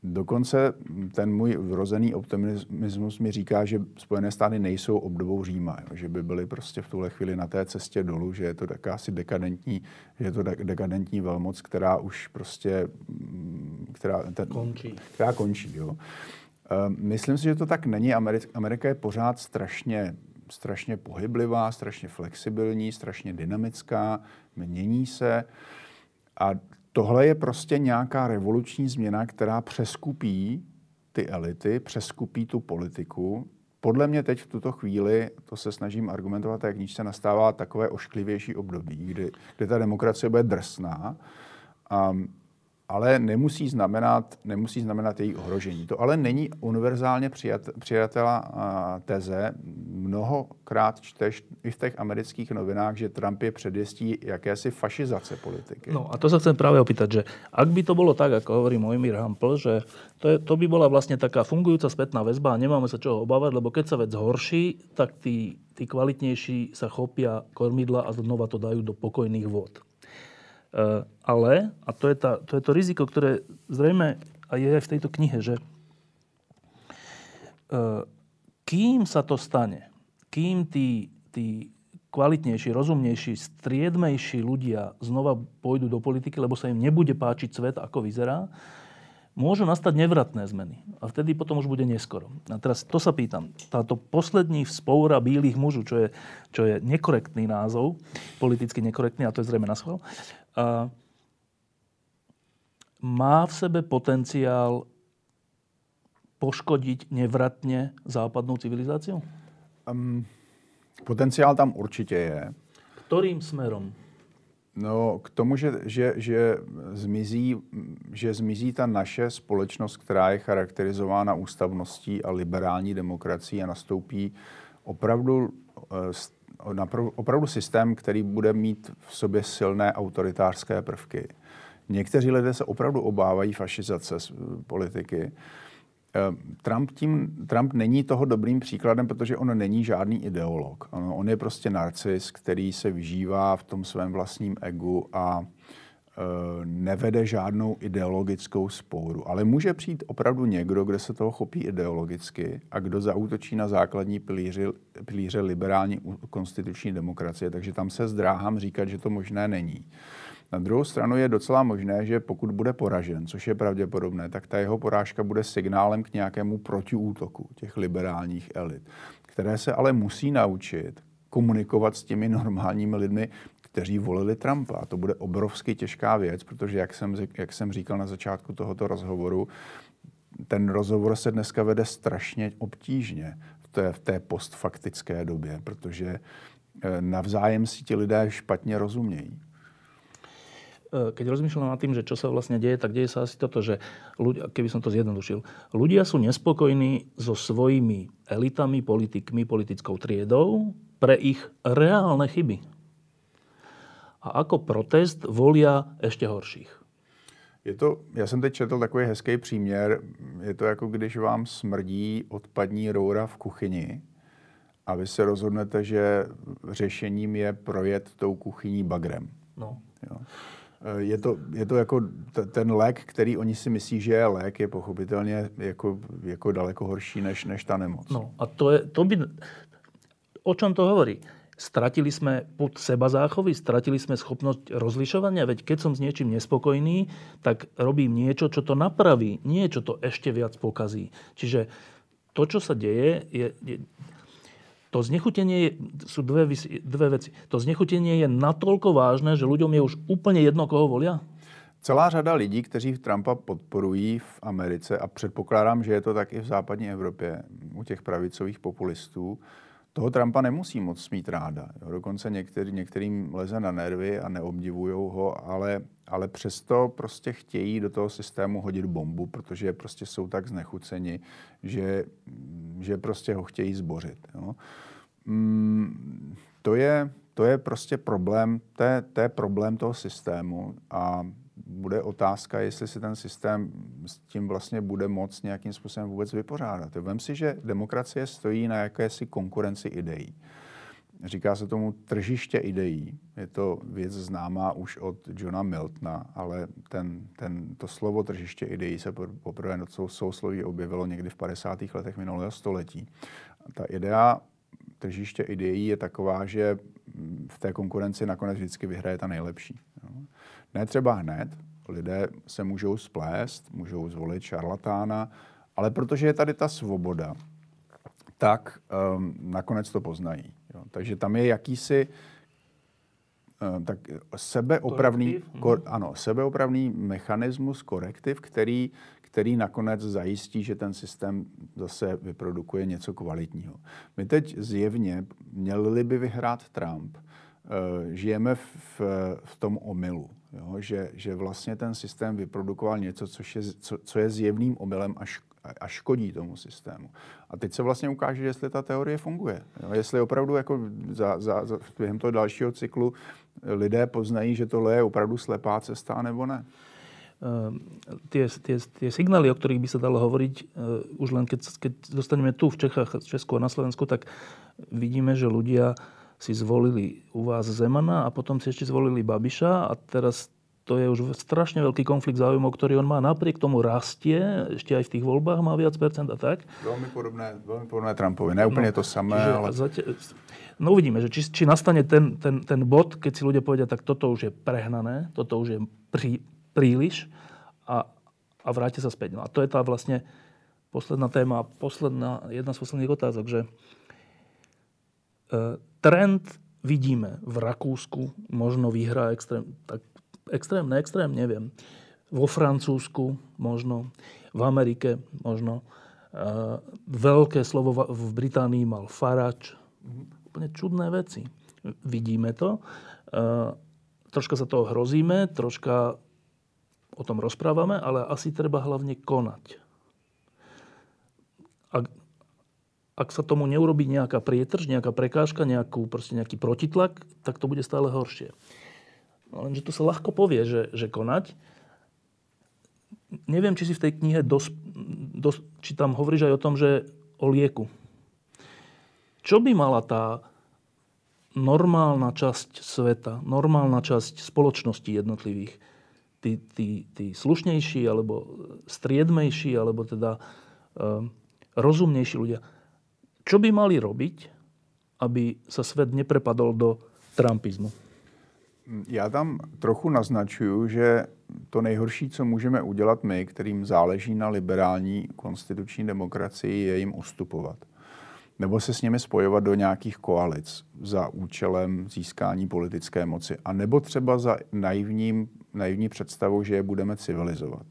Dokonce ten můj vrozený optimismus mi říká, že Spojené státy nejsou obdobou Říma, jo? Že by byly prostě v tuhle chvíli na té cestě dolů, že je to takási dekadentní, že je to dekadentní velmoc, která už prostě končí, jo. Myslím si, že to tak není. Amerika je pořád strašně pohyblivá, strašně flexibilní, strašně dynamická, mění se. A tohle je prostě nějaká revoluční změna, která přeskupí ty elity, přeskupí tu politiku. Podle mě teď v tuto chvíli, to se snažím argumentovat, jak níž se nastává takové ošklivější období, kdy ta demokracie bude drsná. Ale nemusí znamenat její ohrožení. To ale není univerzálně přijatelá teze. Mnohokrát čteš i v těch amerických novinách, že Trump je předjestí jakési fašizace politiky. No a to sa chcem práve opýtať, že ak by to bolo tak, ako hovorí Mojmír Hampl, že to by bola vlastne taká fungujúca spätná väzba a nemáme sa čoho obávať, lebo keď sa vec zhorší, tak tí kvalitnejší sa chopia kormidla a znova to dajú do pokojných vôd. Ale, a to je to riziko, ktoré zrejme aj je v tejto knihe, že kým sa to stane, kým tí kvalitnejší, rozumnejší, striedmejší ľudia znova pôjdu do politiky, lebo sa im nebude páčiť svet, ako vyzerá, môžu nastať nevratné zmeny. A vtedy potom už bude neskoro. A teraz to sa pýtam. Táto poslední vzpoura bílých mužov, čo je nekorektný názov, politicky nekorektný, a to je zrejme naschvál, má v sebe potenciál poškodiť nevratne západnou civilizáciu? Potenciál tam určitě je. Kterým směrem? No, k tomu, že zmizí ta naše společnost, která je charakterizována ústavností a liberální demokracií, a nastoupí opravdu systém, který bude mít v sobě silné autoritářské prvky. Někteří lidé se opravdu obávají fašizace politiky. Trump není toho dobrým příkladem, protože on není žádný ideolog. On je prostě narcis, který se vyžívá v tom svém vlastním egu a nevede žádnou ideologickou spouru. Ale může přijít opravdu někdo, kdo se toho chopí ideologicky a kdo zaútočí na základní pilíře liberální konstituční demokracie. Takže tam se zdráhám říkat, že to možné není. Na druhou stranu je docela možné, že pokud bude poražen, což je pravděpodobné, tak ta jeho porážka bude signálem k nějakému protiútoku těch liberálních elit, které se ale musí naučit komunikovat s těmi normálními lidmi, kteří volili Trumpa. A to bude obrovsky těžká věc, protože, jak jsem říkal na začátku tohoto rozhovoru, ten rozhovor se dneska vede strašně obtížně v té postfaktické době, protože navzájem si ti lidé špatně rozumějí. Keď rozmýšľam nad tým, že čo sa vlastne deje, tak deje sa asi toto, že ľudia, keby som to zjednodušil, ľudia sú nespokojní so svojimi elitami, politikmi, politickou triedou pre ich reálne chyby. A ako protest volia ešte horších. Já jsem teď četl takový hezký příměr. Je to jako když vám smrdí odpadní roura v kuchyni a vy se rozhodnete, že řešením je projet tou kuchyní bagrem. No. Jo. Je to jako ten lék, který oni si myslí, že je lék, je pochopitelně jako daleko horší než ta nemoc. No a to by... O čom to hovorí? Stratili sme pod seba záchovy, stratili sme schopnosť rozlišovania, veď keď som s niečím nespokojný, tak robím niečo, čo to napraví, niečo to ešte viac pokazí. Čiže to, čo sa deje, je to znechutenie sú dve veci. To znechutenie je natoľko vážne, že ľuďom je už úplne jedno, koho volia? Celá řada lidí, kteří Trumpa podporují v Americe, a předpokládám, že je to tak i v západní Evropě, u těch pravicových populistů, toho Trumpa nemusí moc mít ráda. Dokonce některým leze na nervy a neobdivujou ho, ale přesto prostě chtějí do toho systému hodit bombu, protože prostě jsou tak znechuceni, že prostě ho chtějí zbořit. Jo. To je prostě problém, to je problém toho systému a bude otázka, jestli si ten systém s tím vlastně bude moc nějakým způsobem vůbec vypořádat. Vem si, že demokracie stojí na jakési konkurenci ideí. Říká se tomu tržiště ideí. Je to věc známá už od Johna Miltona, ale to slovo tržiště ideí se poprvé do toho sousloví objevilo někdy v 50. letech minulého století. Ta idea tržiště ideí je taková, že v té konkurenci nakonec vždycky vyhraje ta nejlepší. Ne třeba hned, lidé se můžou splést, můžou zvolit šarlatána, ale protože je tady ta svoboda, tak nakonec to poznají. Jo. Takže tam je jakýsi tak sebeopravný mechanismus, korektiv, který nakonec zajistí, že ten systém zase vyprodukuje něco kvalitního. My teď zjevně, měli by vyhrát Trump, žijeme v tom omylu. Jo, že vlastně ten systém vyprodukoval něco, co je zjevným omylem a škodí tomu systému. A teď se vlastně ukáže, jestli ta teorie funguje. Jo, jestli opravdu jako během toho dalšího cyklu lidé poznají, že tohle je opravdu slepá cesta, nebo ne. Tie signály, o ktorých by sa dalo hovoriť, už len keď dostaneme tu v Čechách, v Česku a na Slovensku, tak vidíme, že ľudia si zvolili u vás Zemana a potom si ešte zvolili Babiša a teraz to je už strašne veľký konflikt záujmov, ktorý on má. Napriek tomu rastie, ešte aj v tých voľbách má viac percent a tak. Veľmi podobné Trumpovi. Ne úplne to samé, ale... No uvidíme, že či nastane ten bod, keď si ľudia povedia, tak toto už je prehnané, toto už je príliš a vráte sa späť. No a to je tá vlastne posledná téma, jedna z posledných otázok, že trend vidíme v Rakúsku, možno vyhrá extrém, neviem. Vo Francúzsku možno, v Amerike možno. Veľké slovo v Británii mal Farage. Úplne čudné veci. Vidíme to. Troška sa toho hrozíme, troška o tom rozprávame, ale asi treba hlavne konať. Ak sa tomu neurobí nejaká prietrž, nejaká prekážka, nejaký protitlak, tak to bude stále horšie. Lenže to sa ľahko povie, že konať. Neviem, či si v tej knihe či tam hovoríš aj o tom, že o lieku. Čo by mala tá normálna časť sveta, normálna časť spoločnosti jednotlivých, tí slušnejší, alebo striedmejší, alebo teda rozumnejší ľudia, čo by mali robiť, aby sa svet neprepadol do trumpizmu? Já tam trochu naznačuju, že to nejhorší, co můžeme udělat my, kterým záleží na liberální konstituční demokracii, je jim ustupovat. Nebo se s nimi spojovat do nějakých koalic za účelem získání politické moci. A nebo třeba za naivní představou, že je budeme civilizovat.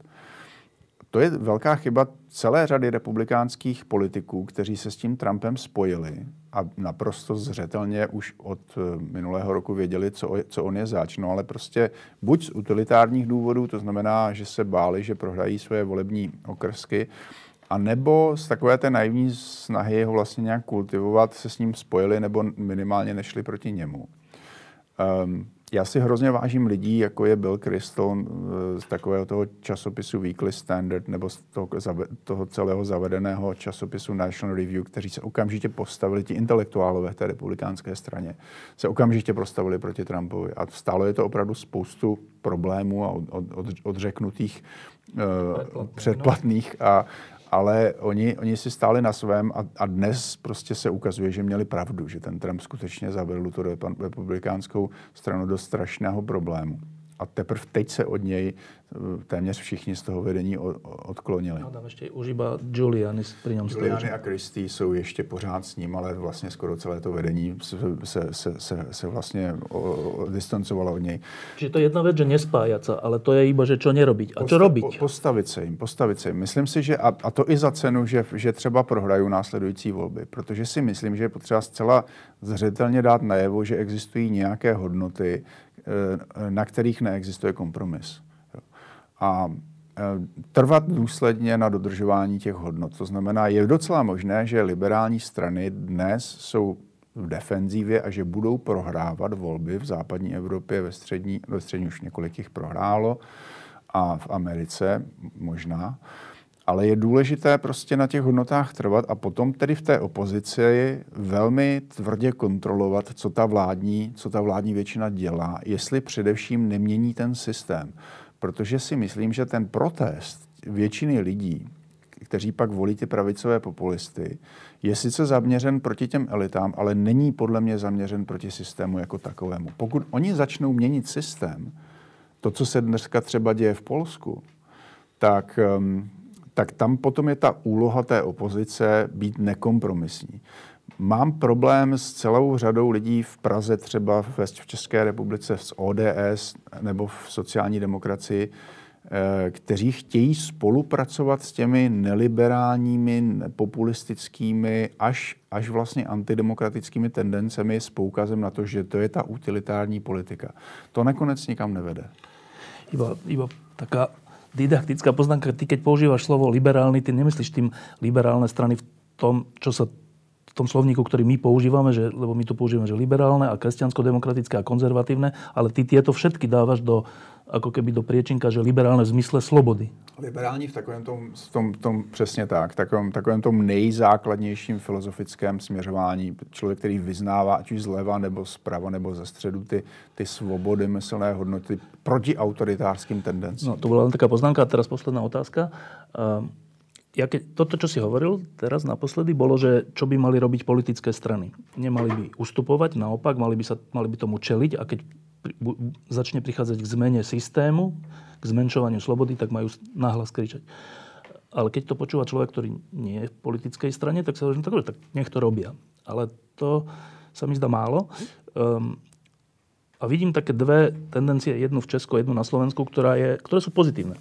To je velká chyba celé řady republikánských politiků, kteří se s tím Trumpem spojili a naprosto zřetelně už od minulého roku věděli, co on je zač. No ale prostě buď z utilitárních důvodů, to znamená, že se báli, že prohrají svoje volební okrsky, anebo z takové té naivní snahy ho vlastně nějak kultivovat se s ním spojili nebo minimálně nešli proti němu. Já si hrozně vážím lidí, jako je Bill Kristol z takového toho časopisu Weekly Standard nebo z toho celého zavedeného časopisu National Review, kteří se okamžitě postavili, ti intelektuálové v té republikánské straně, se okamžitě postavili proti Trumpovi. A stálo je to opravdu spoustu problémů a odřeknutých předplatných ale oni si stáli na svém a dnes prostě se ukazuje, že měli pravdu, že ten Trump skutečně zavedl tu republikánskou stranu do strašného problému. A teprve teď se od něj téměř všichni z toho vedení odklonili. No, tam ještě už iba Giuliani pri něm stojí. Giuliani a Christie jsou ještě pořád s ním, ale vlastně skoro celé to vedení se vlastně distancovalo od něj. Čiže to je jedna věc, že nespájat se, ale to je iba, že čo nerobiť a čo robiť. Postavit se jim. Myslím si, že a to i za cenu, že třeba prohrají následující volby, protože si myslím, že je potřeba zcela zřetelně dát najevo, že existují nějaké hodnoty, na kterých neexistuje kompromis. A trvat důsledně na dodržování těch hodnot. To znamená, je docela možné, že liberální strany dnes jsou v defenzívě a že budou prohrávat volby v západní Evropě, ve střední už několik jich prohrálo a v Americe možná. Ale je důležité prostě na těch hodnotách trvat a potom tedy v té opozici velmi tvrdě kontrolovat, co ta vládní většina dělá, jestli především nemění ten systém. Protože si myslím, že ten protest většiny lidí, kteří pak volí ty pravicové populisty, je sice zaměřen proti těm elitám, ale není podle mě zaměřen proti systému jako takovému. Pokud oni začnou měnit systém, to, co se dneska třeba děje v Polsku, tak tam potom je ta úloha té opozice být nekompromisní. Mám problém s celou řadou lidí v Praze, třeba v České republice, s ODS nebo v sociální demokracii, kteří chtějí spolupracovat s těmi neliberálními, populistickými až vlastně antidemokratickými tendencemi s poukazem na to, že to je ta utilitární politika. To nakonec nikam nevede. Iba taká didaktická poznámka, ty keď používaš slovo liberálny, ty nemyslíš tým liberálne strany v tom, čo sa v tom slovníku, ktorý my používame, lebo my tu používame, že liberálne a kresťansko-demokratické a konzervatívne, ale ty tieto všetky dávaš do, ako keby do priečinka, že liberálne v zmysle slobody. Liberální v takovém tom přesně tak, takovém tom nejzákladnějším filozofickém směřování. Člověk, který vyznává ať už zleva nebo zprava nebo ze středu ty svobody, myslné hodnoty proti autoritárským tendencím. No, to bola len taká poznámka a teraz posledná otázka. Toto, čo si hovoril teraz naposledy, bolo, že čo by mali robiť politické strany. Nemali by ustupovať, naopak, mali by tomu čeliť a keď začne prichádzať k zmene systému, k zmenšovaniu slobody, tak majú nahlas kričať. Ale keď to počúva človek, ktorý nie je v politickej strane, tak sa hovorím, tak nech to robia. Ale to sa mi zdá málo. A vidím také dve tendencie, jednu v Česku, jednu na Slovensku, ktoré sú pozitívne.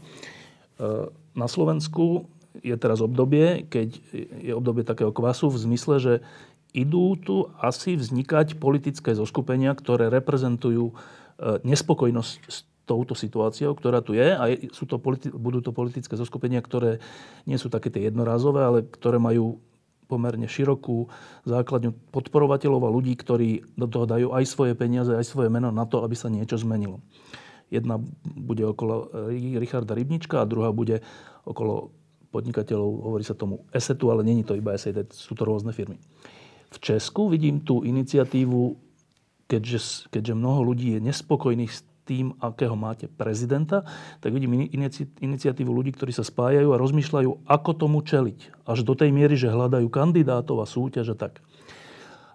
Na Slovensku je teraz obdobie, keď je obdobie takého kvasu v zmysle, že idú tu asi vznikať politické zoskupenia, ktoré reprezentujú nespokojnosť s touto situáciou, ktorá tu je. A budú to politické zoskupenia, ktoré nie sú také tie jednorázové, ale ktoré majú pomerne širokú základňu podporovateľov a ľudí, ktorí do toho dajú aj svoje peniaze, aj svoje meno na to, aby sa niečo zmenilo. Jedna bude okolo Richarda Rybnička a druhá bude okolo podnikateľov, hovorí sa tomu ESETu, ale není to iba ESET, sú to rôzne firmy. V Česku vidím tú iniciatívu, keďže mnoho ľudí je nespokojných s tým, akého máte prezidenta, tak vidím iniciatívu ľudí, ktorí sa spájajú a rozmýšľajú, ako tomu čeliť. Až do tej miery, že hľadajú kandidátov a súťaže tak.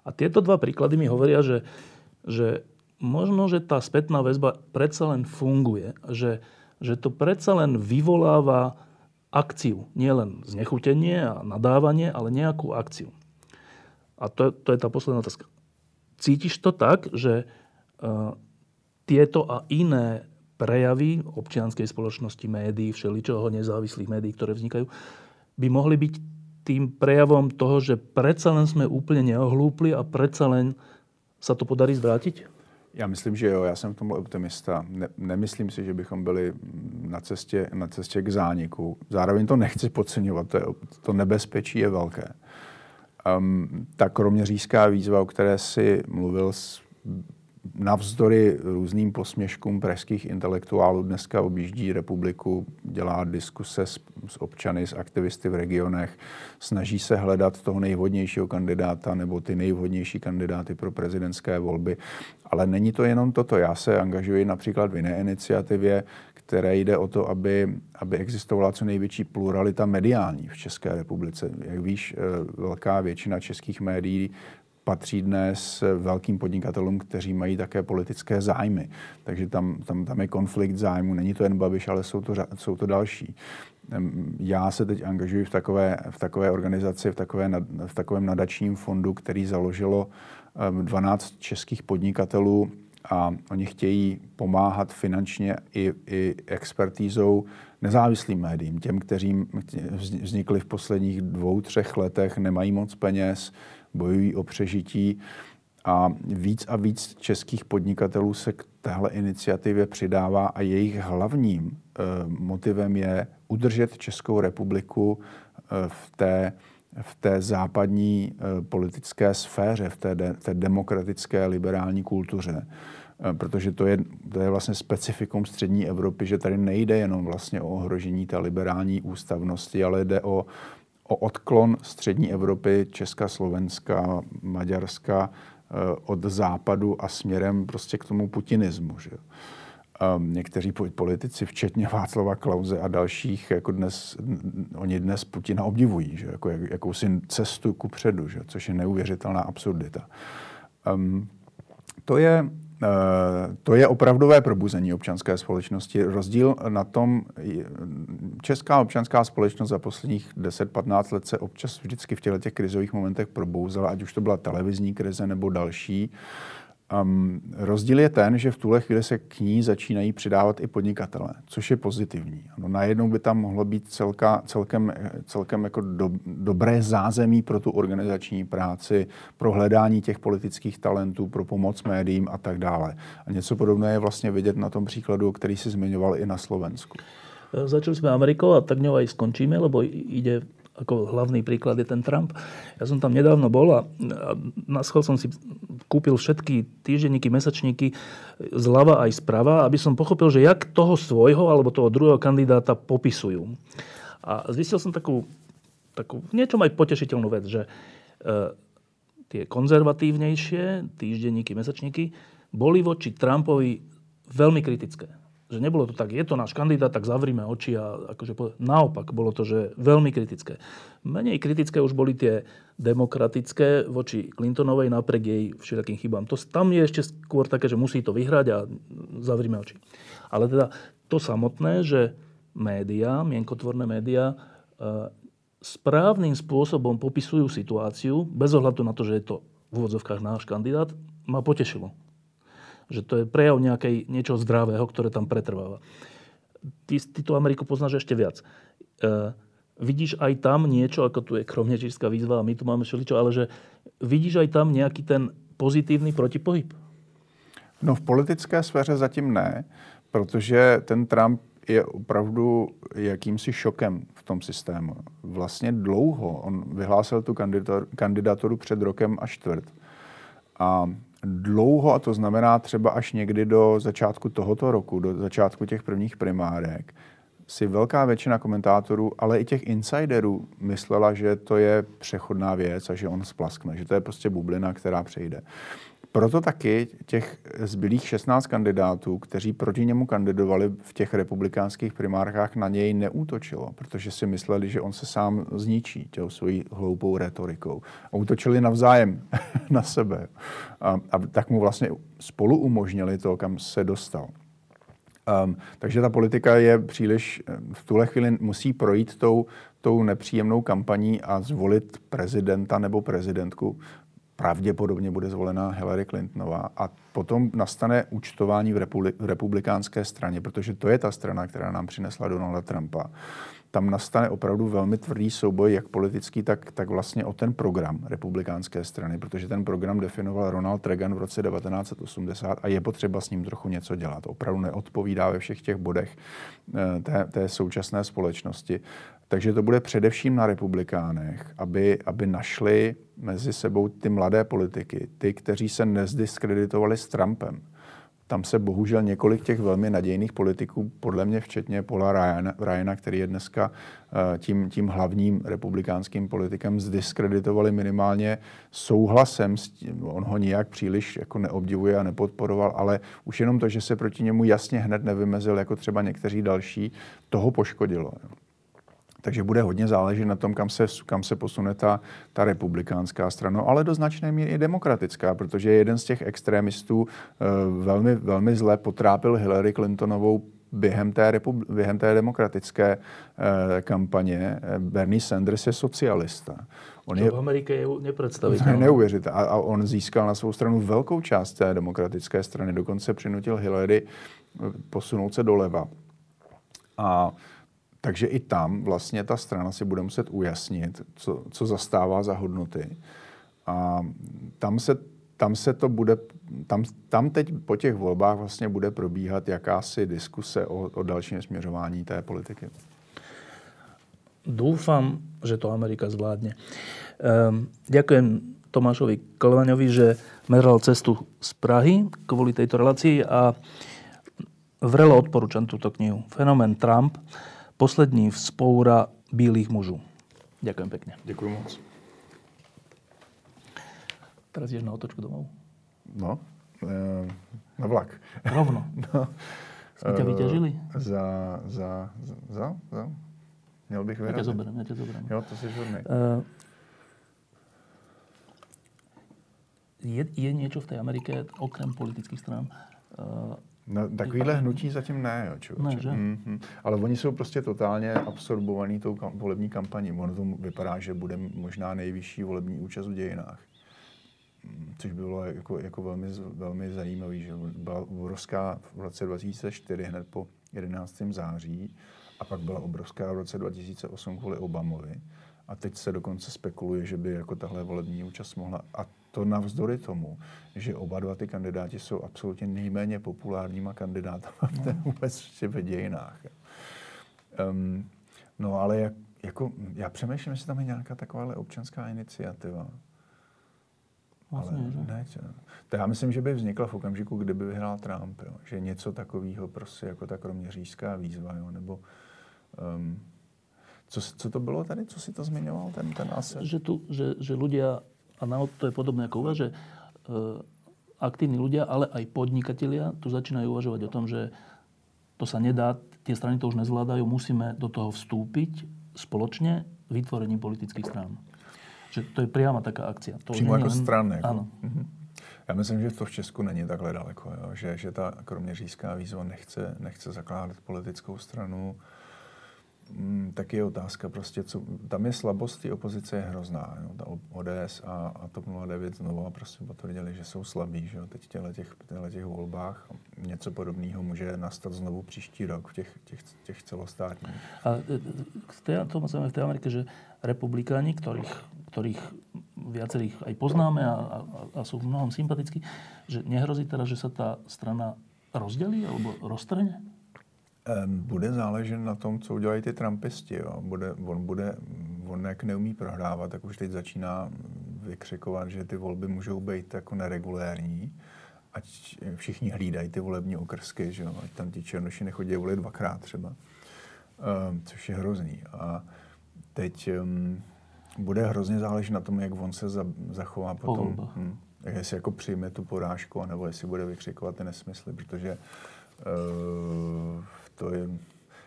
A tieto dva príklady mi hovoria, že možno, že tá spätná väzba predsa len funguje, že to predsa len vyvoláva akciu. Nie len znechutenie a nadávanie, ale nejakú akciu. A to je tá posledná otázka. Cítiš to tak, že tieto a iné prejavy občianskej spoločnosti, médií, všeličoho, nezávislých médií, ktoré vznikajú, by mohli byť tým prejavom toho, že predsa len sme úplne neohlúpli a predsa len sa to podarí zvrátiť? Já myslím, že jo, já jsem v tomhle optimista. Nemyslím si, že bychom byli na cestě k zániku. Zároveň to nechci podceňovat, to nebezpečí je velké. Ta kroměřížská výzva, o které si mluvil, navzdory různým posměškům pražských intelektuálů dneska objíždí republiku, dělá diskuse s občany, s aktivisty v regionech, snaží se hledat toho nejvhodnějšího kandidáta nebo ty nejvhodnější kandidáty pro prezidentské volby. Ale není to jenom toto. Já se angažuji například v jiné iniciativě, které jde o to, aby existovala co největší pluralita mediální v České republice. Jak víš, velká většina českých médií patří dnes velkým podnikatelům, kteří mají také politické zájmy. Takže tam je konflikt zájmu. Není to jen Babiš, ale jsou to další. Já se teď angažuji v takové organizaci, v takovém nadačním fondu, který založilo 12 českých podnikatelů a oni chtějí pomáhat finančně i expertízou nezávislým médiím, těm, kteří vznikli v posledních 2-3 letech, nemají moc peněz, bojují o přežití a víc českých podnikatelů se k téhle iniciativě přidává a jejich hlavním motivem je udržet Českou republiku v té západní politické sféře, v té demokratické liberální kultuře. Protože to je vlastně specifikum střední Evropy, že tady nejde jenom vlastně o ohrožení té liberální ústavnosti, ale jde o odklon střední Evropy, Česka, Slovenska, Maďarska od západu a směrem prostě k tomu putinismu. Že? Někteří politici, včetně Václava Klause a dalších, jako oni dnes Putina obdivují, že? Jako jakousi cestu kupředu, že? Což je neuvěřitelná absurdita. To je opravdové probuzení občanské společnosti. Rozdíl na tom, česká občanská společnost za posledních 10-15 let se občas vždycky v těchto krizových momentech probouzela, ať už to byla televizní krize nebo další. Rozdíl je ten, že v tuhle chvíli se k ní začínají přidávat i podnikatelé, což je pozitivní. No, najednou by tam mohlo být celkem jako dobré zázemí pro tu organizační práci, pro hledání těch politických talentů, pro pomoc médiím a tak dále. A něco podobné je vlastně vidět na tom příkladu, který si zmiňoval i na Slovensku. Začali jsme Amerikou a tak ňou aj skončíme, lebo ide ako hlavný príklad je ten Trump. Ja som tam nedávno bol a na schvál som si kúpil všetky týždenníky, mesačníky zľava aj zprava, aby som pochopil, že jak toho svojho alebo toho druhého kandidáta popisujú. A zistil som takú niečom aj potešiteľnú vec, že tie konzervatívnejšie týždenníky, mesačníky boli voči Trumpovi veľmi kritické. Že nebolo to tak, je to náš kandidát, tak zavrime oči a akože naopak bolo to, že veľmi kritické. Menej kritické už boli tie demokratické voči Clintonovej napriek jej všelakým chybám. To tam je ešte skôr také, že musí to vyhrať a zavrime oči. Ale teda to samotné, že médiá, mienkotvorné médiá správnym spôsobom popisujú situáciu, bez ohľadu na to, že je to v úvodzovkách náš kandidát, ma potešilo. Že to je prejav niečoho zdravého, ktoré tam pretrváva. Ty tú Ameriku poznáš ešte viac. Vidíš aj tam niečo, ako tu je kromnečírska výzva a my tu máme všeličo, ale že vidíš aj tam nejaký ten pozitívny protipohyb? No v politické sféře zatím ne, protože ten Trump je opravdu jakýmsi šokem v tom systému. Vlastně dlouho on vyhlásil tu kandidaturu před rokem a čtvrt. A dlouho, a to znamená třeba až někdy do začátku tohoto roku, do začátku těch prvních primárek, si velká většina komentátorů, ale i těch insiderů myslela, že to je přechodná věc a že on splaskne, že to je prostě bublina, která přejde. Proto taky těch zbylých 16 kandidátů, kteří proti němu kandidovali v těch republikánských primárkách, na něj neútočilo, protože si mysleli, že on se sám zničí tou svojí hloupou retorikou. A útočili navzájem na sebe. A tak mu vlastně spolu umožnili to, kam se dostal. Takže ta politika je příliš, v tuhle chvíli musí projít tou nepříjemnou kampaní a zvolit prezidenta nebo prezidentku. Pravděpodobně bude zvolená Hillary Clintonová a potom nastane účtování v republikánské straně, protože to je ta strana, která nám přinesla Donalda Trumpa. Tam nastane opravdu velmi tvrdý souboj, jak politický, tak vlastně o ten program republikánské strany, protože ten program definoval Ronald Reagan v roce 1980 a je potřeba s ním trochu něco dělat. Opravdu neodpovídá ve všech těch bodech té současné společnosti. Takže to bude především na republikánech, aby našli mezi sebou ty mladé politiky, ty, kteří se nezdiskreditovali s Trumpem. Tam se bohužel několik těch velmi nadějných politiků, podle mě včetně Paula Ryana, který je dneska tím hlavním republikánským politikem, zdiskreditovali minimálně souhlasem. On ho nijak příliš jako neobdivuje a nepodporoval, ale už jenom to, že se proti němu jasně hned nevymezil, jako třeba někteří další, toho poškodilo. Takže bude hodně záležet na tom, kam se posune ta republikánská strana, ale do značné míry i demokratická, protože jeden z těch extrémistů velmi, velmi zle potrápil Hillary Clintonovou během té demokratické kampaně. Bernie Sanders je socialista. To v Americe je nepředstavitelné. Neuvěřitelné. A on získal na svou stranu velkou část té demokratické strany. Dokonce přinutil Hillary posunout se doleva. Takže i tam vlastně ta strana si bude muset ujasnit, co zastává za hodnoty. A tam teď po těch volbách vlastně bude probíhat jakási diskuse o dalším směřování té politiky. Dúfam, že to Amerika zvládne. Ďakujem Tomášovi Klvaňovi, že meral cestu z Prahy kvôli tejto relácii a vrelo odporúčam túto knihu. Fenomén Trump. Poslední vzpoura bílých mužů. Ďakujem pekne. Ďakujem moc. Teraz ideš na otočku domov? No, na vlak. Rovno. No. Sme ťa vyťažili? Za? Měl bych vyhrať. Ja ťa zoberiem. Jo, to si žurnej. Je niečo v tej Amerike, okrem politických strán, no, takovýhle hnutí zatím ne, jo, ale oni jsou prostě totálně absorbovaní tou volební kampaní. Ono to vypadá, že bude možná nejvyšší volební účast v dějinách. Což bylo jako velmi, velmi zajímavé, že byla obrovská v roce 2004 hned po 11. září a pak byla obrovská v roce 2008 kvůli Obamovi. A teď se dokonce spekuluje, že by jako tahle volební účast mohla... A to navzdory tomu, že oba dva ty kandidáti jsou absolutně nejméně populárníma kandidátama v té vůbec v dějinách. No ale jak, jako, já přemýšlím, jestli tam je nějaká takováhle občanská iniciativa. Vlastně, ale ne, to já myslím, že by vznikla v okamžiku, kdyby vyhrál Trump, jo. Že něco takového prostě jako ta kroměřížská výzva, jo. Nebo co to bylo tady, co si to zmiňoval, ten ESET? Že ľudia, a to je podobné ako uva, že aktívni ľudia, ale aj podnikatelia tu začínajú uvažovať o tom, že to sa nedá, tie strany to už nezvládajú, musíme do toho vstúpiť spoločne vytvorením politických strán. Že to je priama taká akcia. To přímo ako strany. Áno. Ja myslím, že to v Česku není takhle daleko. Jo? Že ta kroměřížská výzva nechce zakládat politickou stranu. Tak je otázka prostě, co, tam je slabost, ty opozice je hrozná. Jo? Ta ODS a TOP 09 znova prostě potvrdili, že jsou slabí. Že jo? Teď v těch volbách něco podobného může nastat znovu příští rok v těch celostátních. A to máme v té Amerike, že republikáni, ktorých viacerých aj poznáme a sú v mnohom sympatickí, že nehrozí teraz, že sa tá strana rozdelí alebo roztrhne? Bude záležet na tom, co udělají ty trumpisti. Jo. On jak neumí prohrávat, tak už teď začíná vykřikovat, že ty volby můžou být jako neregulérní. Ať všichni hlídají ty volební okrsky, že jo. Ať tam ti černoši nechodí volit dvakrát třeba. Což je hrozný. A teď bude hrozně záležet na tom, jak on se zachová potom. Jestli jako přijme tu porážku, nebo jestli bude vykřikovat ty nesmysly, protože to je,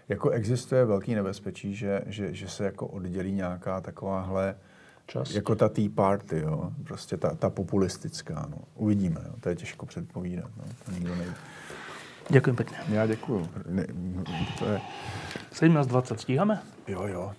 jako existuje velký nebezpečí, že se jako oddělí nějaká takováhle časť. Jako ta Tea Party, jo? Prostě ta populistická. No. Uvidíme, jo? To je těžko předpovídat. No. To nikdo nejde. Ďakujem pekne. Ja ďakujem. 17:20 stíhame? Jo.